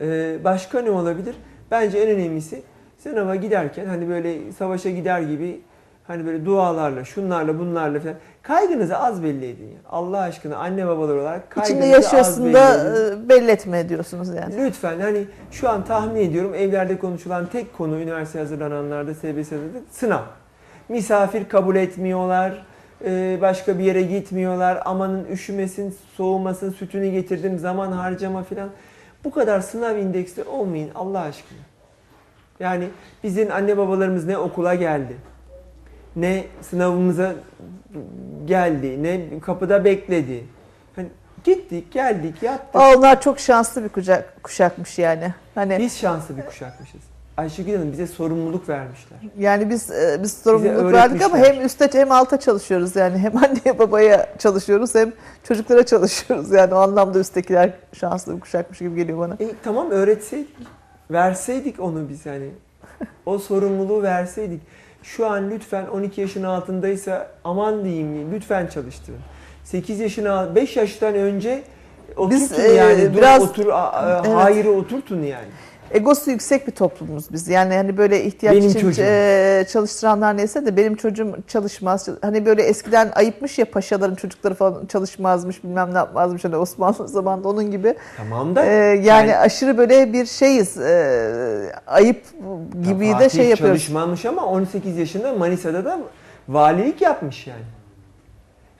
Ee, başka ne olabilir? Bence en önemlisi sınava giderken, hani böyle savaşa gider gibi Hani böyle dualarla, şunlarla, bunlarla falan. Kaygınızı az belli edin. Ya. Allah aşkına anne babalar olarak kaygınızı İçinde yaşıyorsun az da belli, belli etme diyorsunuz yani. Lütfen hani şu an tahmin ediyorum evlerde konuşulan tek konu üniversite hazırlananlarda, S B S'de sınav. Misafir kabul etmiyorlar, başka bir yere gitmiyorlar, amanın üşümesin, soğumasın, sütünü getirdim, zaman harcama falan. Bu kadar sınav indeksli olmayın Allah aşkına. Yani bizim anne babalarımız ne okula geldi, ne sınavımıza geldi, ne kapıda bekledi. Hani gittik, geldik, yattık. Onlar çok şanslı bir kucak, kuşakmış yani. Hani... Biz şanslı bir kuşakmışız. Ayşegül Hanım bize sorumluluk vermişler. Yani biz biz sorumluluk verdik ama hem üstte hem alta çalışıyoruz yani. Hem anneye babaya çalışıyoruz hem çocuklara çalışıyoruz. Yani o anlamda üsttekiler şanslı bir kuşakmış gibi geliyor bana. E, tamam öğretseydik, verseydik onu biz hani. O sorumluluğu verseydik. Şu an lütfen on iki yaşın altındaysa aman diyeyim lütfen çalıştırın. sekiz yaşına, beş yaştan önce oturtun biz, yani. E, biraz, dur, otur, a, evet. Hayırı oturtun yani. Egosu yüksek bir toplumuz biz. Yani hani böyle ihtiyaç benim için e, çalıştıranlar neyse de benim çocuğum çalışmaz. Hani böyle eskiden ayıpmış ya paşaların çocukları falan çalışmazmış bilmem ne yapmazmış. Hani Osmanlı zamanında onun gibi. Tamam da. E, yani, yani aşırı böyle bir şeyiz. E, ayıp gibi ya, de şey yapıyoruz. Çalışmamış ama on sekiz yaşında Manisa'da da valilik yapmış yani.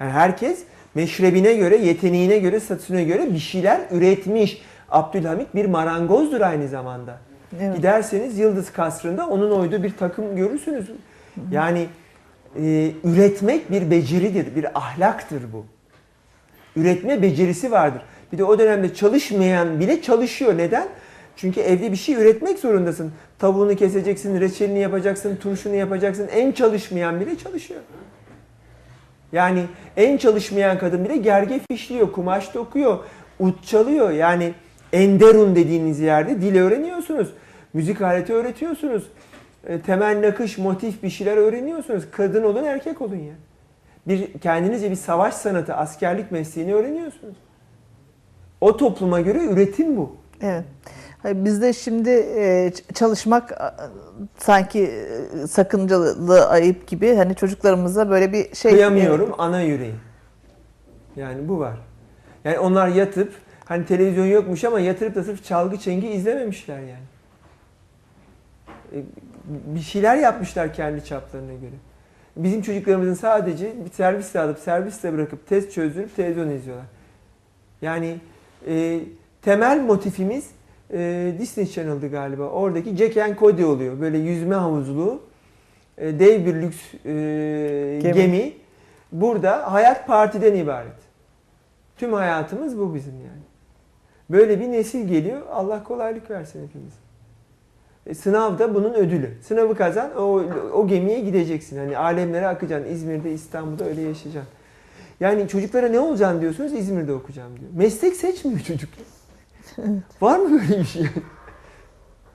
Yani herkes meşrebine göre, yeteneğine göre, statüsüne göre bir şeyler üretmiş. Abdülhamit bir marangozdur aynı zamanda. Evet. Giderseniz Yıldız Kasrı'nda onun oyduğu bir takım görürsünüz. Yani e, üretmek bir beceridir, bir ahlaktır bu. Üretme becerisi vardır. Bir de o dönemde çalışmayan bile çalışıyor. Neden? Çünkü evde bir şey üretmek zorundasın. Tavuğunu keseceksin, reçelini yapacaksın, turşunu yapacaksın. En çalışmayan bile çalışıyor. Yani en çalışmayan kadın bile gerge fişliyor, kumaş dokuyor, ut çalıyor. Yani Enderun dediğiniz yerde dil öğreniyorsunuz. Müzik aleti öğretiyorsunuz. Temel nakış, motif bir şeyler öğreniyorsunuz. Kadın olun, erkek olun yani. Bir, kendinize bir savaş sanatı, askerlik mesleğini öğreniyorsunuz. O topluma göre üretim bu. Evet. Bizde şimdi çalışmak sanki sakıncalı, ayıp gibi. Hani çocuklarımıza böyle bir şey... Kıyamıyorum ana yüreği. Yani bu var. Yani onlar yatıp... Hani televizyon yokmuş ama yatırıp da sırf çalgı çengi izlememişler yani. Bir şeyler yapmışlar kendi çaplarına göre. Bizim çocuklarımızın sadece bir servisle alıp, servisle bırakıp, test çözdürüp televizyon izliyorlar. Yani e, temel motifimiz e, Disney Channel'dı galiba. Oradaki Jack and Cody oluyor. Böyle yüzme havuzlu, e, dev bir lüks e, gemi. gemi. Burada hayat partiden ibaret. Tüm hayatımız bu bizim yani. Böyle bir nesil geliyor. Allah kolaylık versin hepimiz. E, sınav da bunun ödülü. Sınavı kazan, o, o gemiye gideceksin. Hani alemlere akacaksın. İzmir'de, İstanbul'da öyle yaşayacaksın. Yani çocuklara ne olacaksın diyorsunuz, İzmir'de okuyacağım diyor. Meslek seçmiyor çocuk. Var mı böyle bir şey?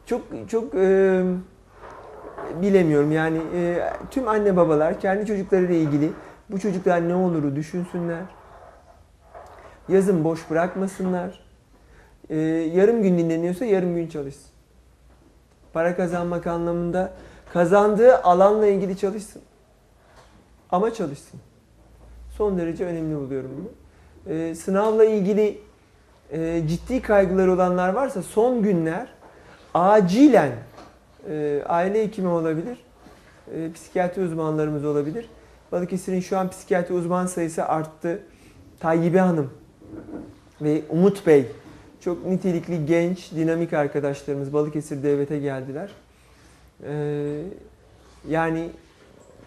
Çok çok e, bilemiyorum yani. E, tüm anne babalar kendi çocuklarıyla ilgili bu çocuklar ne oluru düşünsünler. Yazın boş bırakmasınlar. Ee, yarım gün dinleniyorsa yarım gün çalışsın. Para kazanmak anlamında kazandığı alanla ilgili çalışsın. Ama çalışsın. Son derece önemli buluyorum bunu. Ee, sınavla ilgili e, ciddi kaygıları olanlar varsa son günler acilen e, aile hekimi olabilir, e, psikiyatri uzmanlarımız olabilir. Balıkesir'in şu an psikiyatri uzman sayısı arttı. Tayyibe Hanım ve Umut Bey, çok nitelikli, genç, dinamik arkadaşlarımız Balıkesir Devlet'e geldiler. Ee, yani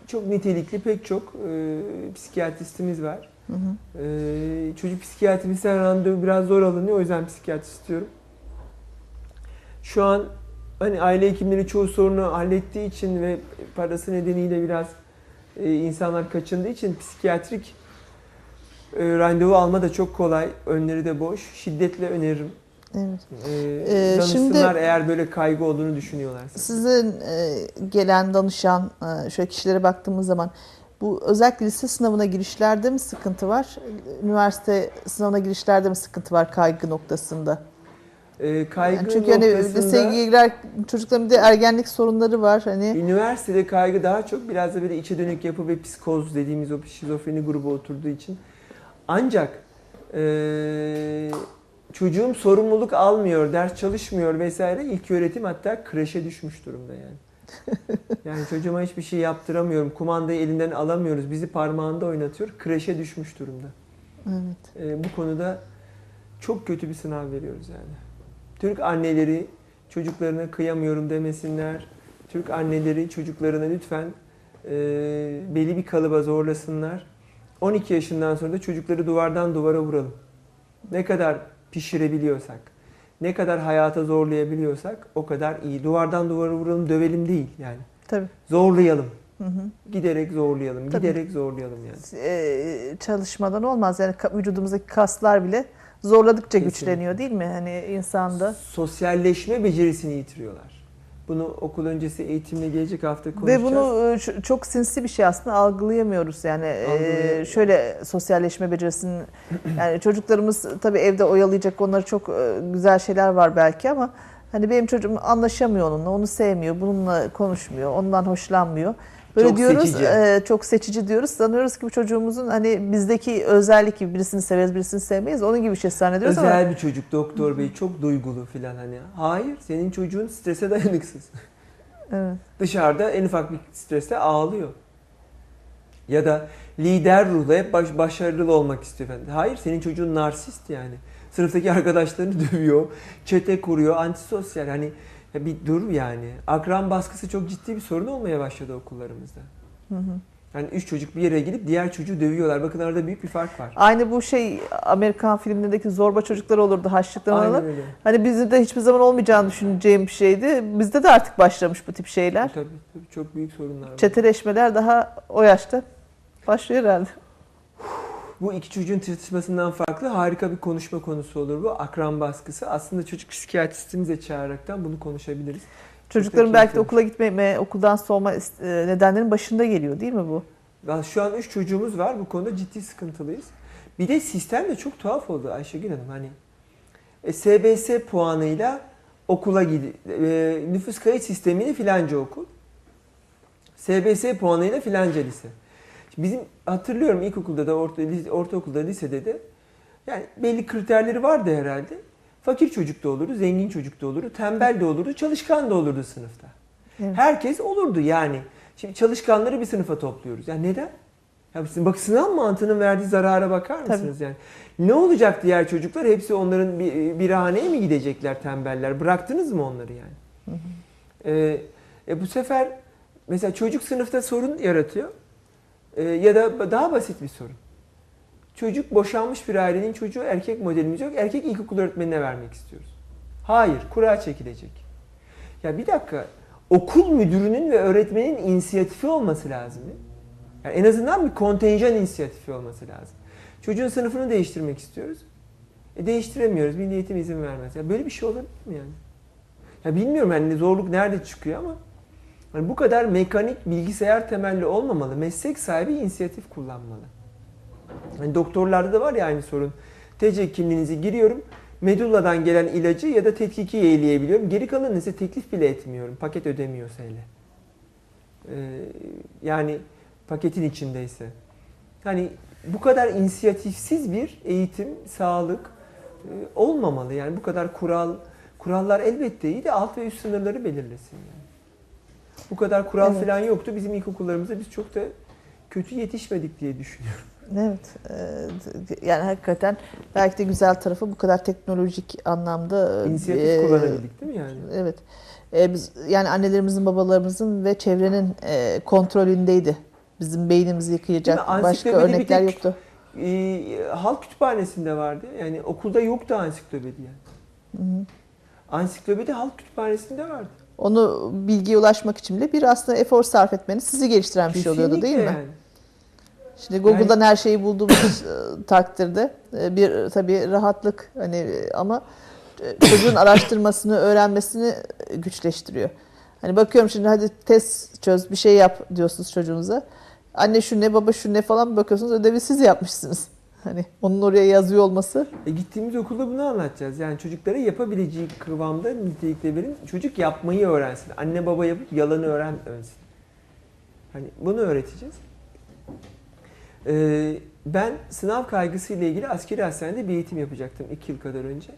çok nitelikli pek çok e, psikiyatristimiz var. Hı hı. Ee, çocuk psikiyatrisinden randevu biraz zor alınıyor, o yüzden psikiyatrist istiyorum. Şu an hani aile hekimleri çoğu sorunu hallettiği için ve parası nedeniyle biraz e, insanlar kaçındığı için psikiyatrik randevu alma da çok kolay. Önleri de boş. Şiddetle öneririm. Evet. Ee, danışsınlar şimdi, eğer böyle kaygı olduğunu düşünüyorlarsa. Sizin e, gelen danışan e, şöyle kişilere baktığımız zaman bu özellikle lise sınavına girişlerde mi sıkıntı var? Üniversite sınavına girişlerde mi sıkıntı var kaygı noktasında? E, kaygı yani çünkü hani liseye girer çocukların bir de ergenlik sorunları var. Hani üniversitede kaygı daha çok biraz da böyle içe dönük yapı ve psikoz dediğimiz o şizofreni grubu oturduğu için. Ancak e, çocuğum sorumluluk almıyor, ders çalışmıyor vesaire, ilköğretim hatta kreşe düşmüş durumda yani. Yani çocuğuma hiçbir şey yaptıramıyorum, kumandayı elinden alamıyoruz, bizi parmağında oynatıyor, kreşe düşmüş durumda. Evet. E, bu konuda çok kötü bir sınav veriyoruz yani. Türk anneleri çocuklarına kıyamıyorum demesinler. Türk anneleri çocuklarına lütfen e, belli bir kalıba zorlasınlar. on iki yaşından sonra da çocukları duvardan duvara vuralım. Ne kadar pişirebiliyorsak, ne kadar hayata zorlayabiliyorsak o kadar iyi. Duvardan duvara vuralım, dövelim değil yani. Tabii. Zorlayalım. Hı hı. Giderek zorlayalım, tabii, giderek zorlayalım yani. Ee, çalışmadan olmaz yani, vücudumuzdaki kaslar bile zorladıkça kesinlikle güçleniyor değil mi? Hani insanda sosyalleşme becerisini yitiriyorlar. Bunu okul öncesi eğitimle gelecek hafta konuşacağız. Ve bunu çok sinsi bir şey aslında algılayamıyoruz yani. Ee, şöyle sosyalleşme becerisinin yani çocuklarımız tabii evde oyalayacak, onlara çok güzel şeyler var belki ama hani benim çocuğum anlaşamıyor onunla, onu sevmiyor, bununla konuşmuyor, ondan hoşlanmıyor. Böyle çok diyoruz, seçici. E, çok seçici diyoruz. Sanıyoruz ki bu çocuğumuzun hani bizdeki özellik gibi, birisini severiz, birisini sevmeyiz. Onun gibi bir şey zannediyoruz özel ama. Özel bir çocuk doktor bey, çok duygulu filan hani. Hayır, senin çocuğun strese dayanıksız. Evet. Dışarıda en ufak bir streste ağlıyor. Ya da lider ruhla hep baş, başarılı olmak istiyor efendim. Hayır, senin çocuğun narsist yani. Sınıftaki arkadaşlarını dövüyor, çete kuruyor, antisosyal hani. Ya bir dur yani. Akran baskısı çok ciddi bir sorun olmaya başladı okullarımızda. Hı hı. Yani üç çocuk bir yere gelip diğer çocuğu dövüyorlar. Bakın arada büyük bir fark var. Aynı bu şey Amerikan filmlerindeki zorba çocuklar olurdu, haçlıklanırlar. Hani bizde de hiçbir zaman olmayacağını düşüneceğim bir şeydi. Bizde de artık başlamış bu tip şeyler. Tabii tabii çok büyük sorunlar var. Çeteleşmeler daha o yaşta başlıyor herhalde. Bu iki çocuğun tartışmasından farklı harika bir konuşma konusu olur bu. Akran baskısı. Aslında çocuk psikiyatristimize çağıraraktan bunu konuşabiliriz. Çocukların belki de okula gitmeme, okuldan soğuma nedenlerin başında geliyor değil mi bu? Şu an üç çocuğumuz var. Bu konuda ciddi sıkıntılıyız. Bir de sistem de çok tuhaf oldu Ayşegül Hanım. Hani e, S B S puanıyla okula gidip, e, nüfus kayıt sistemiyle filanca okul. S B S puanıyla filanca lise. Bizim hatırlıyorum ilkokulda da, orta, ortaokulda, lisede de yani belli kriterleri vardı herhalde. Fakir çocuk da olurdu, zengin çocuk da olurdu, tembel de olurdu, çalışkan da olurdu sınıfta. Evet. Herkes olurdu yani. Şimdi çalışkanları bir sınıfa topluyoruz. Yani neden? Ya bak sınav mantığının verdiği zarara bakar mısınız? Tabii. Yani? Ne olacak diğer çocuklar? Hepsi onların bir, bir haneye mi gidecekler tembeller? Bıraktınız mı onları yani? Hı hı. Ee, e bu sefer mesela çocuk sınıfta sorun yaratıyor. Ya da daha basit bir sorun. Çocuk boşanmış bir ailenin çocuğu, erkek modelimiz yok. Erkek ilkokul öğretmenine vermek istiyoruz. Hayır, kura çekilecek. Ya bir dakika, okul müdürünün ve öğretmenin inisiyatifi olması lazım. Yani en azından bir kontenjan inisiyatifi olması lazım. Çocuğun sınıfını değiştirmek istiyoruz. E değiştiremiyoruz, Milli Eğitim izin vermez. Ya böyle bir şey olabilir mi yani? Ya bilmiyorum yani zorluk nerede çıkıyor ama. Yani bu kadar mekanik, bilgisayar temelli olmamalı. Meslek sahibi inisiyatif kullanmalı. Yani doktorlarda da var ya aynı sorun. T C kimliğinizi giriyorum, medulladan gelen ilacı ya da tetkiki yeğleyebiliyorum. Geri kalanını ise teklif bile etmiyorum, paket ödemiyorsa hele. Ee, yani paketin içindeyse. Hani bu kadar inisiyatifsiz bir eğitim, sağlık e, olmamalı. Yani bu kadar kural, kurallar elbette iyi de alt ve üst sınırları belirlesin yani. Bu kadar kural evet. falan yoktu. Bizim ilkokullarımızda biz çok da kötü yetişmedik diye düşünüyorum. Evet. Yani hakikaten belki de güzel tarafı bu kadar teknolojik anlamda inisiyatif e, kullanabildik değil mi yani? Evet. E, biz yani annelerimizin, babalarımızın ve çevrenin e, kontrolündeydi. Bizim beynimizi yıkayacak başka örnekler tek, yoktu. E, halk kütüphanesinde vardı. Yani okulda yoktu ansiklopedi yani. Hı hı. Ansiklopedi halk kütüphanesinde vardı. Onu bilgiye ulaşmak için bile bir aslında efor sarf etmeniz sizi geliştiren bir şey oluyordu değil mi? Yani. Şimdi Google'dan yani. Her şeyi bulduğumuz takdirde bir tabii rahatlık hani ama çocuğun araştırmasını, öğrenmesini güçleştiriyor. Hani bakıyorum şimdi hadi test çöz, bir şey yap diyorsunuz çocuğunuza. Anne şu ne, baba şu ne falan bakıyorsunuz, ödevi siz yapmışsınız. Hani onun oraya yazıyor olması. E gittiğimiz okulda bunu anlatacağız. Yani çocuklara yapabileceği kıvamda nitelikle verin. Çocuk yapmayı öğrensin. Anne baba yapıp yalanı öğrensin. Hani bunu öğreteceğiz. Ee, ben sınav kaygısı ile ilgili askeri hastanede bir eğitim yapacaktım iki yıl kadar önce.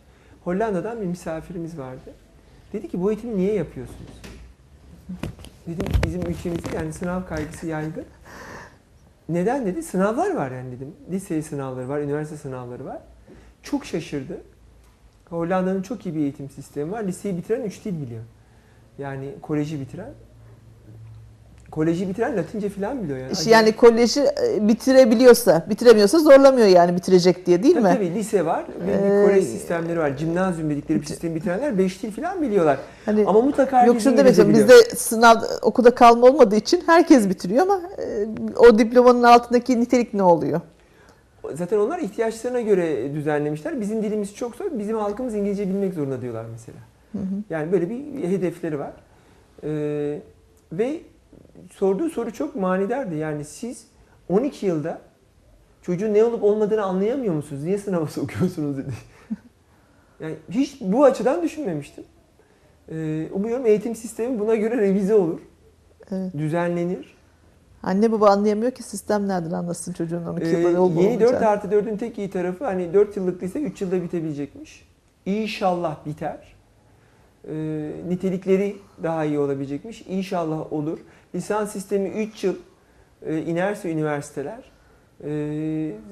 Hollanda'dan bir misafirimiz vardı. Dedi ki bu eğitimi niye yapıyorsunuz? Dedim bizim ülkemizde yani sınav kaygısı yaygın. Neden dedi? Sınavlar var yani dedim. Lise sınavları var, üniversite sınavları var. Çok şaşırdı. Hollanda'nın çok iyi bir eğitim sistemi var. Liseyi bitiren üç dil biliyor. Yani koleji bitiren. Koleji bitiren Latince falan biliyor yani. Yani koleji bitirebiliyorsa, bitiremiyorsa zorlamıyor yani bitirecek diye değil tabii mi? Tabii lise var, ee, kolej sistemleri var. Cimnazyum dedikleri bir sistemi bitirenler beş dil falan biliyorlar. Hani, ama mutlaka yok şunu demek istiyorum. Bizde sınav okulda kalma olmadığı için herkes bitiriyor ama o diplomanın altındaki nitelik ne oluyor? Zaten onlar ihtiyaçlarına göre düzenlemişler. Bizim dilimiz çok zor. Bizim halkımız İngilizce bilmek zorunda diyorlar mesela. Hı hı. Yani böyle bir hedefleri var. Ee, ve sorduğu soru çok manidardı. Yani siz on iki yılda çocuğun ne olup olmadığını anlayamıyor musunuz? Niye sınava sokuyorsunuz dedi. Yani hiç bu açıdan düşünmemiştim. Ee, umuyorum eğitim sistemi buna göre revize olur. Evet. Düzenlenir. Anne baba anlayamıyor ki sistem nereden anlasın çocuğun on iki ee, yılda olup yeni dört artı dördün tek iyi tarafı hani dört yıllık ise üç yılda bitebilecekmiş. İnşallah biter. Ee, nitelikleri daha iyi olabilecekmiş. İnşallah olur. Lisans sistemi üç yıl e, inerse üniversiteler, e,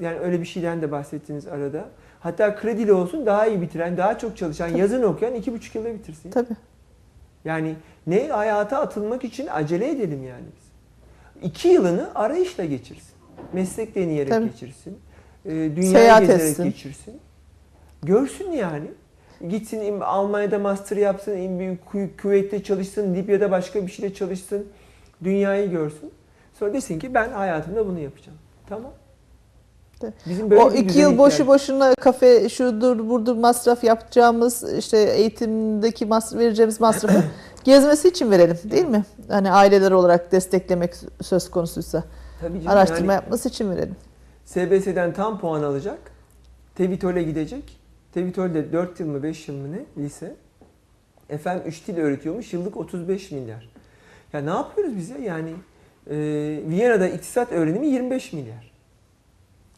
yani öyle bir şeyden de bahsettiniz arada. Hatta kredili olsun daha iyi bitiren, daha çok çalışan, tabii, yazın okuyan iki buçuk yılda bitirsin. Tabii. Yani ne hayata atılmak için acele edelim yani biz. İki yılını arayışla geçirsin. Meslek deneyerek, tabii, geçirsin. E, dünyayı seyahat gezerek etsin, geçirsin. Görsün yani. Gitsin Almanya'da master yapsın, Kuveyt'te çalışsın, Libya'da başka bir şeyle çalışsın. Dünyayı görsün. Sonra desin ki ben hayatımda bunu yapacağım. Tamam. Bizim böyle o iki yıl boşu ihtiyacı. boşuna kafe şudur burdur masraf yapacağımız işte eğitimdeki masraf, vereceğimiz masrafı gezmesi için verelim değil mi? Hani aileler olarak desteklemek söz konusuysa. Tabii canım, araştırma yani yapması için verelim. S B S'den tam puan alacak. Tevitol'e gidecek. Tevitol'de dört yıl mı beş yıl mı ne lise. Efendim üç dil öğretiyormuş. Yıllık otuz beş milyar. Ya ne yapıyoruz bize? Yani e, Viyana'da iktisat öğrenimi yirmi beş milyar.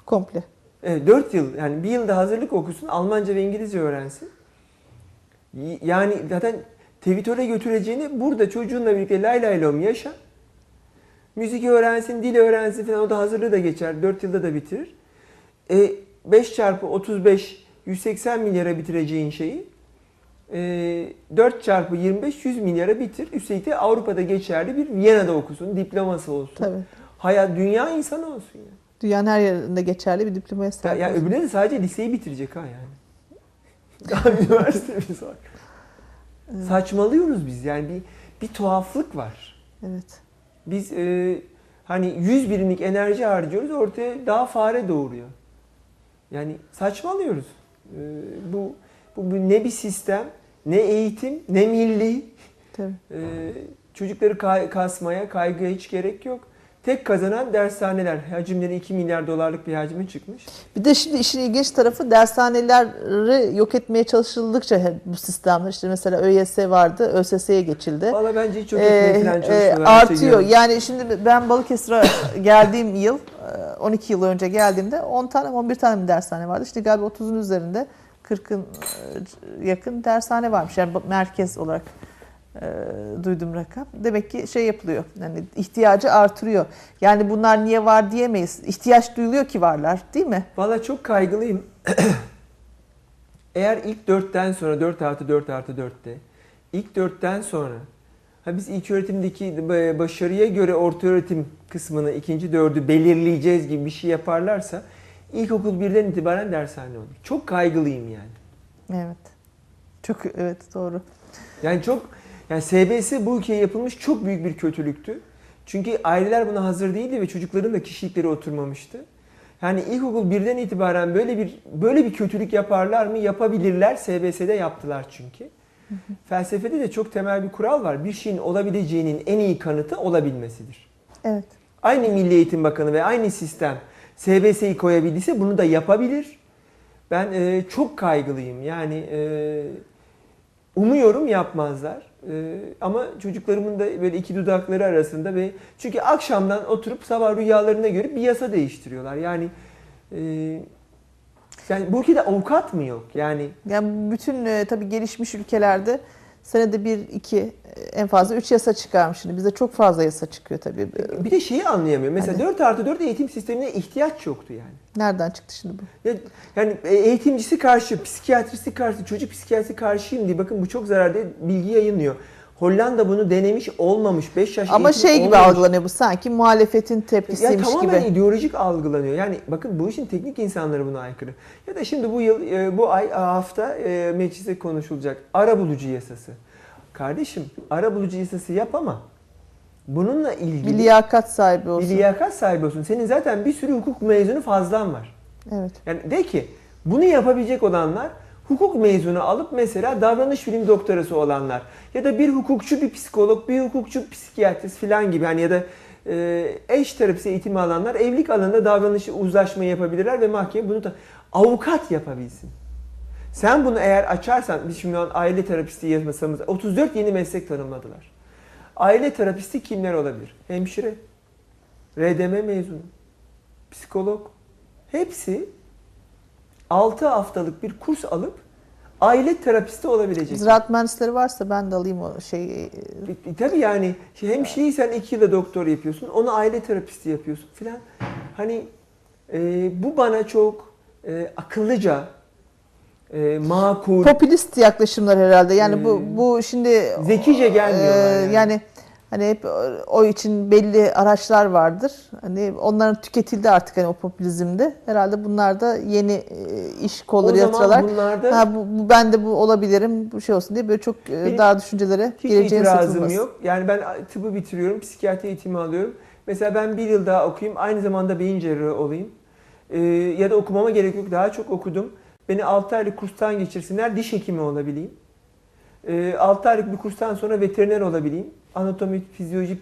Komple. Evet, dört yıl. Yani bir yılda hazırlık okusun, Almanca ve İngilizce öğrensin. Yani zaten Tevitol'e götüreceğini burada çocuğunla birlikte lay lay lom yaşa. Müzik öğrensin, dil öğrensin falan. O da hazırlığı da geçer. dört yılda da bitirir. E, beş çarpı otuz beş, yüz seksen milyara bitireceğin şeyi dört çarpı yirmi beş, yüz milyara bitir. Üstelik de Avrupa'da geçerli bir Viyana'da okusun, diploması olsun. Tabii. Hayat, dünya insanı olsun yani. Dünyanın her yerinde geçerli bir diplomaya sahip. Ya, ya öbürleri de sadece liseyi bitirecek ha yani. Daha üniversitemiz var. Evet. Saçmalıyoruz biz yani bir, bir tuhaflık var. Evet. Biz e, hani yüz birimlik enerji harcıyoruz, ortaya daha fare doğuruyor. Yani saçmalıyoruz. E, bu Bu ne bir sistem, ne eğitim, ne milli. Tabii. Ee, çocukları kay kasmaya, kaygıya hiç gerek yok. Tek kazanan dershaneler. Hacimleri iki milyar dolarlık bir hacime çıkmış. Bir de şimdi işin ilginç tarafı dershaneleri yok etmeye çalışıldıkça bu sistemler. İşte mesela ÖYS vardı, ÖSS'ye geçildi. Valla bence hiç yok etmeye falan çalışıyorlar. Artıyor. Yani şimdi ben Balıkesir'e geldiğim yıl, on iki yıl önce geldiğimde on tane on bir tane bir dershane vardı. İşte galiba otuzun üzerinde. kırkın yakın dershane varmış. Yani merkez olarak e, duydum rakam. Demek ki şey yapılıyor. Yani ihtiyacı artırıyor. Yani bunlar niye var diyemeyiz. İhtiyaç duyuluyor ki varlar, değil mi? Vallahi çok kaygılıyım. Eğer ilk dörtten sonra dört artı dört artı dörtte ilk dörtten sonra ha biz ilk öğretimdeki başarıya göre ortaöğretim kısmını ikinci dördü belirleyeceğiz gibi bir şey yaparlarsa İlkokul birden itibaren dershane olur. Çok kaygılıyım yani. Evet. Çok evet doğru. Yani çok yani S B S bu ülkeye yapılmış çok büyük bir kötülüktü. Çünkü aileler buna hazır değildi ve çocukların da kişilikleri oturmamıştı. Yani ilkokul birden itibaren böyle bir böyle bir kötülük yaparlar mı? Yapabilirler. S B S'de yaptılar çünkü. Hı hı. Felsefede de çok temel bir kural var. Bir şeyin olabileceğinin en iyi kanıtı olabilmesidir. Evet. Aynı Milli Eğitim Bakanı ve aynı sistem S B S'yi koyabildiyse bunu da yapabilir. Ben e, çok kaygılıyım. Yani e, umuyorum yapmazlar. E, ama çocuklarımın da böyle iki dudakları arasında ve çünkü akşamdan oturup sabah rüyalarına göre bir yasa değiştiriyorlar. Yani e, yani bu ülkede avukat mı yok? Yani yani bütün e, tabii gelişmiş ülkelerde senede bir, iki, en fazla üç yasa çıkarmış. Şimdi bize çok fazla yasa çıkıyor tabii. Bir de şeyi anlayamıyorum. Mesela hani... dört artı dört eğitim sistemine ihtiyaç yoktu yani. Nereden çıktı şimdi bu? Yani eğitimcisi karşı, psikiyatrisi karşı, çocuk psikiyatrisi karşıyım diye. Bakın bu çok zarar diye bilgi yayınlıyor. Hollanda bunu denemiş, olmamış. beş yaş Ama şey gibi olmamış. Algılanıyor bu sanki muhalefetin tepkisiymiş gibi. Ya tamamen gibi. İdeolojik algılanıyor. Yani bakın bu işin teknik insanları buna aykırı. Ya da şimdi bu yıl, bu ay, hafta mecliste konuşulacak arabulucu yasası. Kardeşim arabulucu yasası yap ama bununla ilgili bir liyakat sahibi olsun. Bir liyakat sahibi olsun. Senin zaten bir sürü hukuk mezunu fazlan var. Evet. Yani de ki bunu yapabilecek olanlar hukuk mezunu alıp mesela davranış bilim doktorası olanlar ya da bir hukukçu, bir psikolog, bir hukukçu, psikiyatrist filan gibi hani ya da e, eş terapisi eğitimi alanlar evlilik alanında davranış uzlaşma yapabilirler ve mahkeme bunu da avukat yapabilsin. Sen bunu eğer açarsan, biz şimdi aile terapisti yazmasamız otuz dört yeni meslek tanımladılar. Aile terapisti kimler olabilir? Hemşire, R D M mezunu, psikolog, hepsi altı haftalık bir kurs alıp aile terapisti olabilecek. Ziraat mühendisleri varsa ben de alayım o şeyi. E, tabii yani hemşireyi sen iki yılda doktor yapıyorsun, onu aile terapisti yapıyorsun filan. Hani e, bu bana çok e, akıllıca, e, makul. Popülist yaklaşımlar herhalde. Yani e, bu bu şimdi zekice gelmiyorlar. E, yani. yani hani hep o için belli araçlar vardır. Hani onların tüketildi artık hani o popülizmde. Herhalde bunlar da yeni iş kolları yatırarak. Bunlarda, ha, bu, bu, ben de bu olabilirim, bu şey olsun diye böyle çok daha düşüncelere gireceğim satılmaz. Yok. Yani ben tıbbı bitiriyorum, psikiyatri eğitimi alıyorum. Mesela ben bir yıl daha okuyayım, aynı zamanda beyin cerrahı olayım. Ee, ya da okumama gerek yok, daha çok okudum. Beni altı aylık kurstan geçirsinler, diş hekimi olabileyim. Ee, altı aylık bir kurstan sonra veteriner olabileyim. Anatomi, fizyoloji,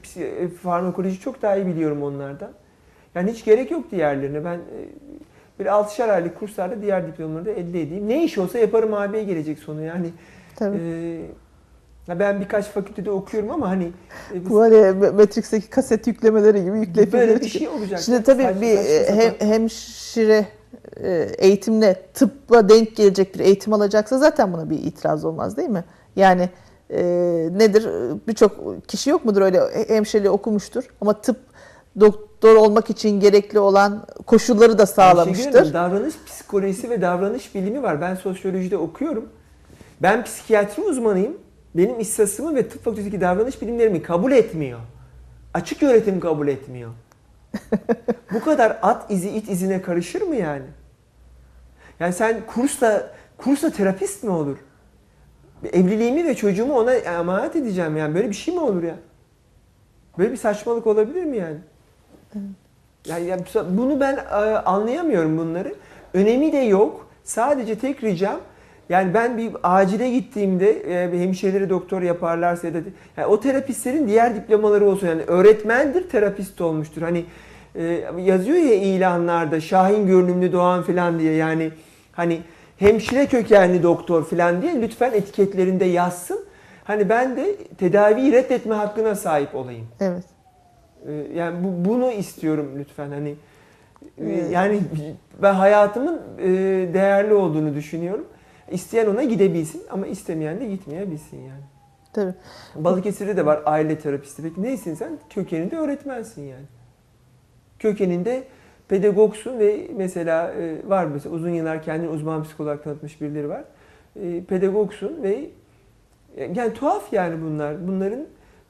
farmakoloji çok daha iyi biliyorum onlardan. Yani hiç gerek yok diğerlerine. Ben bir altışar aylık kurslarda diğer diplomaları da elde edeyim. Ne iş olsa yaparım abiye gelecek sonu yani. Tabii. E, ben birkaç fakültede okuyorum ama hani... E, bu hani Matrix'teki kaset yüklemeleri gibi yüklemeleri. Böyle bir şey olacak. Şimdi tabii saçma, bir saçma hem, hemşire eğitimle tıbba denk gelecek bir eğitim alacaksa zaten buna bir itiraz olmaz değil mi? Yani... Ee, nedir? Birçok kişi yok mudur öyle hemşireliği okumuştur ama tıp doktor olmak için gerekli olan koşulları da sağlamıştır. Davranış psikolojisi ve davranış bilimi var. Ben sosyolojide okuyorum. Ben psikiyatri uzmanıyım. Benim ihtisasımı ve tıp fakültesindeki davranış bilimlerimi kabul etmiyor. Açık öğretim kabul etmiyor. Bu kadar at izi it izine karışır mı yani? Yani sen kursla kursla terapist mi olur? Evliliğimi ve çocuğumu ona emanet edeceğim yani. Böyle bir şey mi olur ya? Böyle bir saçmalık olabilir mi yani? Evet. Yani, yani bunu ben anlayamıyorum bunları. Önemi de yok. Sadece tek ricam yani ben bir acile gittiğimde bir hemşireleri doktor yaparlarsa ya da yani o terapistlerin diğer diplomaları olsun. Yani öğretmendir, terapist olmuştur. Hani yazıyor ya ilanlarda Şahin görünümlü Doğan falan diye yani hani hemşire kökenli doktor falan diye lütfen etiketlerinde yazsın. Hani ben de tedaviyi reddetme hakkına sahip olayım. Evet. Yani bu, bunu istiyorum lütfen. Hani evet. Yani ben hayatımın değerli olduğunu düşünüyorum. İsteyen ona gidebilsin ama istemeyen de gitmeyebilsin yani. Tabii. Balıkesir'de de var aile terapisti. Peki neysin sen? Kökeninde öğretmensin yani. Kökeninde pedagogsun ve mesela var mesela uzun yıllar kendini uzman psikolog tanıtmış birileri var. Pedagogsun ve yani tuhaf yani bunlar. Bunların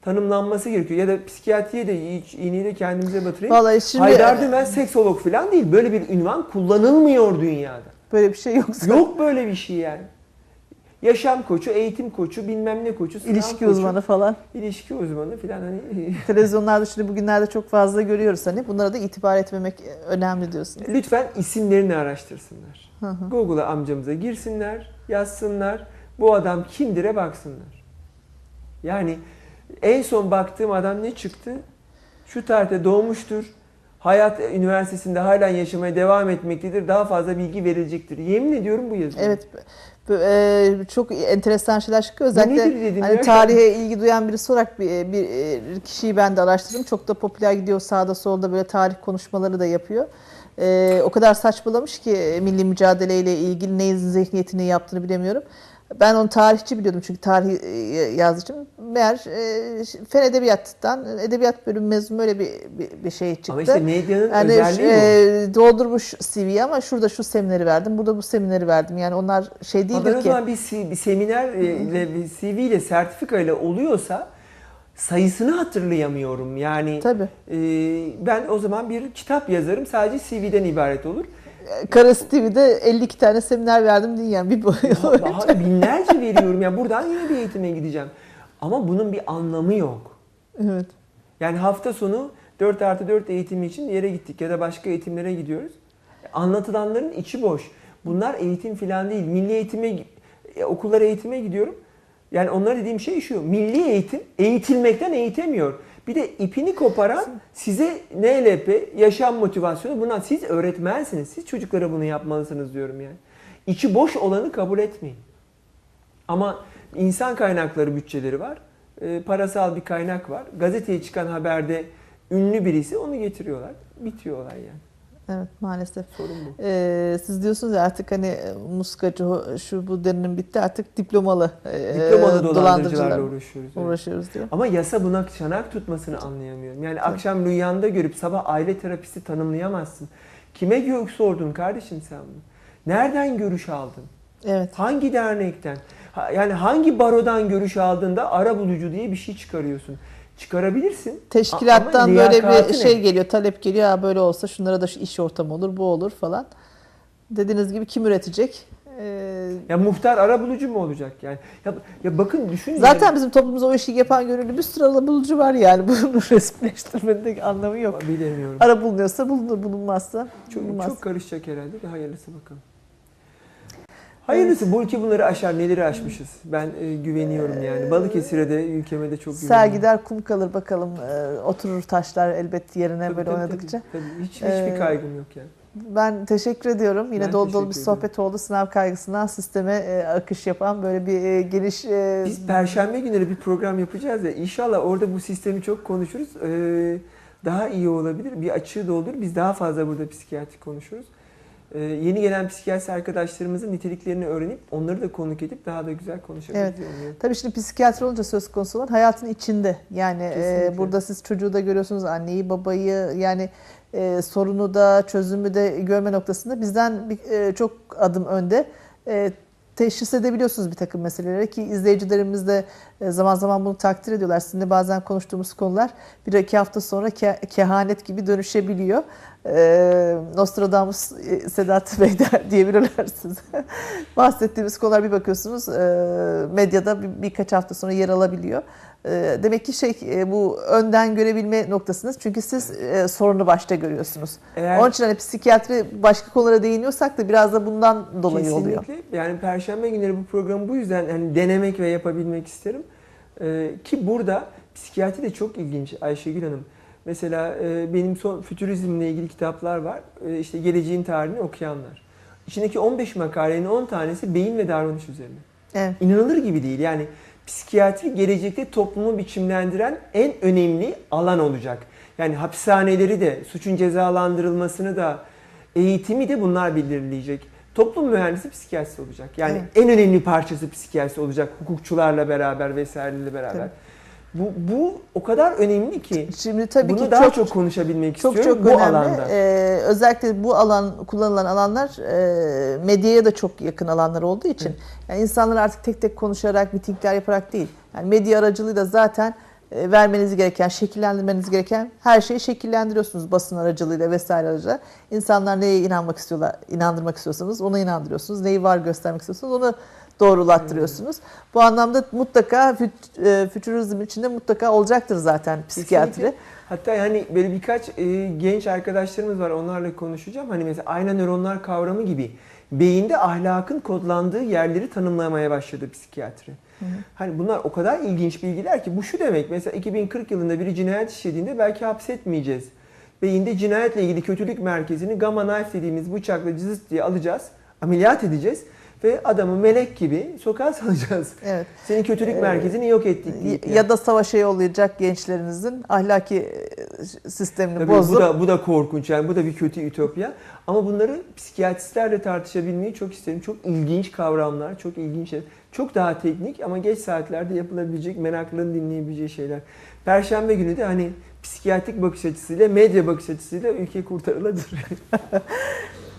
tanımlanması gerekiyor. Ya da psikiyatriye de hiç iğneyle kendimize batırayım. Şimdi... Haydar Dümen seksolog falan değil. Böyle bir ünvan kullanılmıyor dünyada. Böyle bir şey yok zaten. Yok böyle bir şey yani. Yaşam koçu, eğitim koçu, bilmem ne koçu, ilişki koçu, uzmanı falan. İlişki uzmanı falan hani. Televizyonlarda şimdi bugünlerde çok fazla görüyoruz hani. Bunlara da itibar etmemek önemli diyorsun. Lütfen isimlerini araştırsınlar. Google'a amcamıza girsinler, yazsınlar. Bu adam kimdir'e baksınlar. Yani en son baktığım adam ne çıktı? Şu tarihte doğmuştur. Hayat Üniversitesi'nde halen yaşamaya devam etmektedir. Daha fazla bilgi verilecektir. Yemin ediyorum bu yazı. Evet. Çok enteresan şeyler çıkıyor. Özellikle hani tarihe ilgi duyan birisi olarak bir, bir kişiyi ben de araştırdım. Çok da popüler gidiyor. Sağda solda böyle tarih konuşmaları da yapıyor. Ee, o kadar saçmalamış ki milli mücadeleyle ilgili neyin zihniyetini yaptığını bilemiyorum. Ben onu tarihçi biliyordum çünkü tarih yazıcım. Meğer e, fen edebiyattan, edebiyat bölümü mezunu öyle bir, bir, bir şey çıktı. Ama işte medyanın yani, özelliği e, doldurmuş C V'yi ama şurada şu semineri verdim, burada bu semineri verdim. Yani onlar şey değil ki. O zaman bir, bir seminerle, bir C V ile, sertifika ile oluyorsa sayısını hatırlayamıyorum. Yani tabii. E, ben o zaman bir kitap yazarım, sadece C V'den ibaret olur. Karası T V'de elli iki tane seminer verdim diye yani bir daha binlerce veriyorum. Yani buradan yine bir eğitime gideceğim. Ama bunun bir anlamı yok. Evet. Yani hafta sonu dört artı dört eğitimi için yere gittik ya da başka eğitimlere gidiyoruz. Anlatılanların içi boş. Bunlar eğitim falan değil. Milli eğitime, okullara eğitime gidiyorum. Yani onlara dediğim şey şu. Milli eğitim eğitilmekten eğitemiyor. Bir de ipini koparan size N L P, yaşam motivasyonu, bundan siz öğretmensiniz. Siz çocuklara bunu yapmalısınız diyorum yani. İçi boş olanı kabul etmeyin. Ama insan kaynakları bütçeleri var. E, parasal bir kaynak var. Gazeteye çıkan haberde ünlü birisi onu getiriyorlar. Bitiyor olay yani. Evet maalesef. Sorun bu. Ee, siz diyorsunuz ya artık hani muskacı şu bu derinin bitti artık diplomalı, diplomalı e, dolandırıcılarla uğraşıyoruz. Evet. Uğraşıyoruz diyor. Ama yasa buna çanak tutmasını anlayamıyorum. Yani tabii. Akşam rüyanda görüp sabah aile terapisti tanımlayamazsın. Kime gök sordun kardeşim sen bunu? Nereden görüş aldın? Evet. Hangi dernekten? Yani hangi barodan görüş aldığında arabulucu diye bir şey çıkarıyorsun. Çıkarabilirsin. Teşkilattan böyle bir şey ne? Geliyor, talep geliyor. Ha böyle olsa şunlara da şu iş ortamı olur, bu olur falan. Dediğiniz gibi kim üretecek? Ee, ya muhtar arabulucu mu olacak yani? Ya, ya bakın düşünün. Zaten yani. Bizim toplumumuzda o işi yapan gönüllü bir sürü arabulucu var yani. Bunun resmileştirmenin anlamı yok. Bilemiyorum. Ara bulunuyorsa bulunur, bulunmazsa bulunmaz. Çok, çok karışacak herhalde de hayırlısı bakalım. Hayırlısı bu ülke bunları aşar, neleri aşmışız. Ben e, güveniyorum yani. Balıkesir'e de, ülkeme de çok güveniyorum. Ser gider kum kalır bakalım. E, oturur taşlar elbet yerine tabii, böyle tabii, oynadıkça. Tabii, tabii. Hiç, e, hiçbir kaygım yok yani. Ben teşekkür ediyorum. Yine ben dolu dolu bir sohbet ediyorum. Oldu. Sınav kaygısından sisteme e, akış yapan böyle bir e, geniş... E, Biz perşembe günleri bir program yapacağız ya. İnşallah orada bu sistemi çok konuşuruz. E, daha iyi olabilir. Bir açığı da olur. Biz daha fazla burada psikiyatri konuşuruz. Ee, yeni gelen psikiyatrist arkadaşlarımızın niteliklerini öğrenip onları da konuk edip daha da güzel konuşabiliriz. Evet. Tabii şimdi psikiyatri olunca söz konusu olan hayatın içinde. Yani e, burada siz çocuğu da görüyorsunuz, anneyi, babayı yani e, sorunu da çözümü de görme noktasında bizden bir, e, çok adım önde. E, teşhis edebiliyorsunuz bir takım meselelere ki izleyicilerimiz de zaman zaman bunu takdir ediyorlar. Sizinle bazen konuştuğumuz konular bir iki hafta sonra ke- kehanet gibi dönüşebiliyor. Ee, Nostradamus Sedat Bey der diyebilirler size. Bahsettiğimiz konular bir bakıyorsunuz medyada bir, birkaç hafta sonra yer alabiliyor. Demek ki şey bu önden görebilme noktasınız. Çünkü siz e, sorunu başta görüyorsunuz. Eğer, onun için hani psikiyatri başka konulara değiniyorsak da biraz da bundan dolayı kesinlikle. Oluyor. Kesinlikle. Yani perşembe günleri bu programı bu yüzden yani denemek ve yapabilmek isterim. Ee, ki burada psikiyatri de çok ilginç Ayşegül Hanım. Mesela e, benim son fütürizmle ilgili kitaplar var. E, işte geleceğin tarihini okuyanlar. İçindeki on beş makalenin on tanesi beyin ve davranış üzerine. Evet. İnanılır gibi değil. Yani psikiyatri gelecekte toplumu biçimlendiren en önemli alan olacak. Yani hapishaneleri de, suçun cezalandırılmasını da, eğitimi de bunlar belirleyecek. Toplum mühendisi psikiyatrisi olacak. Yani evet. En önemli parçası psikiyatrisi olacak. Hukukçularla beraber vesaireyle beraber. Evet. Bu, bu o kadar önemli ki şimdi tabii bunu ki daha çok, çok konuşabilmek çok, istiyorum çok bu önemli. Alanda. Ee, özellikle bu alan kullanılan alanlar e, medyaya da çok yakın alanlar olduğu için yani insanlar artık tek tek konuşarak, mitingler yaparak değil. Yani medya aracılığıyla zaten e, vermeniz gereken, şekillendirmeniz gereken her şeyi şekillendiriyorsunuz basın aracılığıyla vesaire aracılığıyla. İnsanlar neye inanmak istiyorlar, inandırmak istiyorsanız ona inandırıyorsunuz. Neyi var göstermek istiyorsanız onu doğrulattırıyorsunuz. Hmm. Bu anlamda mutlaka fütürizm içinde mutlaka olacaktır zaten psikiyatri. Kesinlikle. Hatta yani böyle birkaç e, genç arkadaşlarımız var onlarla konuşacağım. Hani mesela ayna nöronlar kavramı gibi beyinde ahlakın kodlandığı yerleri tanımlamaya başladı psikiyatri. Hmm. Hani bunlar o kadar ilginç bilgiler ki bu şu demek mesela iki bin kırk yılında biri cinayet işlediğinde belki hapsetmeyeceğiz. beyinde cinayetle ilgili kötülük merkezini gamma knife dediğimiz bıçakla cızıt diye alacağız. Ameliyat edeceğiz ve adamı melek gibi sokağa salacağız. Evet. Senin kötülük merkezini ee, yok ettik. Ya, ya da savaşa yollayacak gençlerimizin ahlaki sistemini tabii bozup. Bu da, bu da korkunç yani, bu da bir kötü ütopya. Ama bunları psikiyatristlerle tartışabilmeyi çok isterim. Çok ilginç kavramlar, çok ilginç şeyler. Çok daha teknik ama geç saatlerde yapılabilecek, meraklıların dinleyebileceği şeyler. Perşembe günü de hani psikiyatrik bakış açısıyla, medya bakış açısıyla ülke kurtarılabilir.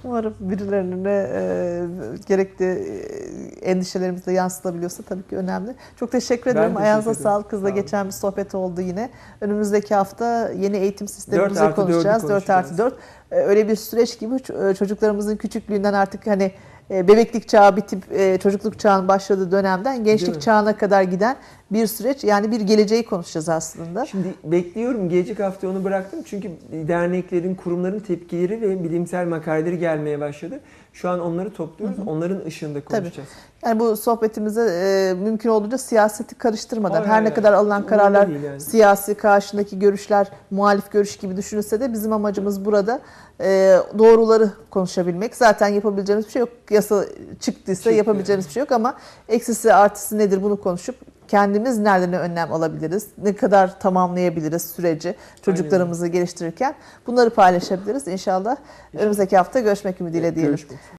Umarım birilerine e, gerekli endişelerimizle yansıtılabiliyorsa tabii ki önemli. Çok teşekkür ederim. Ayağınıza sağlık. Kızla geçen bir sohbet oldu yine. Önümüzdeki hafta yeni eğitim sistemimizi konuşacağız. dört artı dört. Öyle bir süreç gibi çocuklarımızın küçüklüğünden artık hani bebeklik çağı bitip çocukluk çağının başladığı dönemden gençlik çağına kadar giden bir süreç. Yani bir geleceği konuşacağız aslında. Şimdi bekliyorum. Gelecek hafta onu bıraktım. Çünkü derneklerin, kurumların tepkileri ve bilimsel makaleleri gelmeye başladı. Şu an onları topluyoruz. Hı hı. Onların ışığında konuşacağız. Tabii. Yani bu sohbetimize e, mümkün olduğunca siyaseti karıştırmadan, Ay, her ne kadar alınan kararlar yani. Siyasi, karşındaki görüşler muhalif görüş gibi düşünülse de bizim amacımız burada e, doğruları konuşabilmek. Zaten yapabileceğimiz bir şey yok. Yasa çıktıysa Çıktı. yapabileceğimiz bir şey yok ama eksisi artısı nedir bunu konuşup kendimiz nerede ne önlem alabiliriz, ne kadar tamamlayabiliriz süreci, çocuklarımızı Aynen. geliştirirken bunları paylaşabiliriz. İnşallah önümüzdeki hafta görüşmek ümidiyle diyelim. Görüşmek.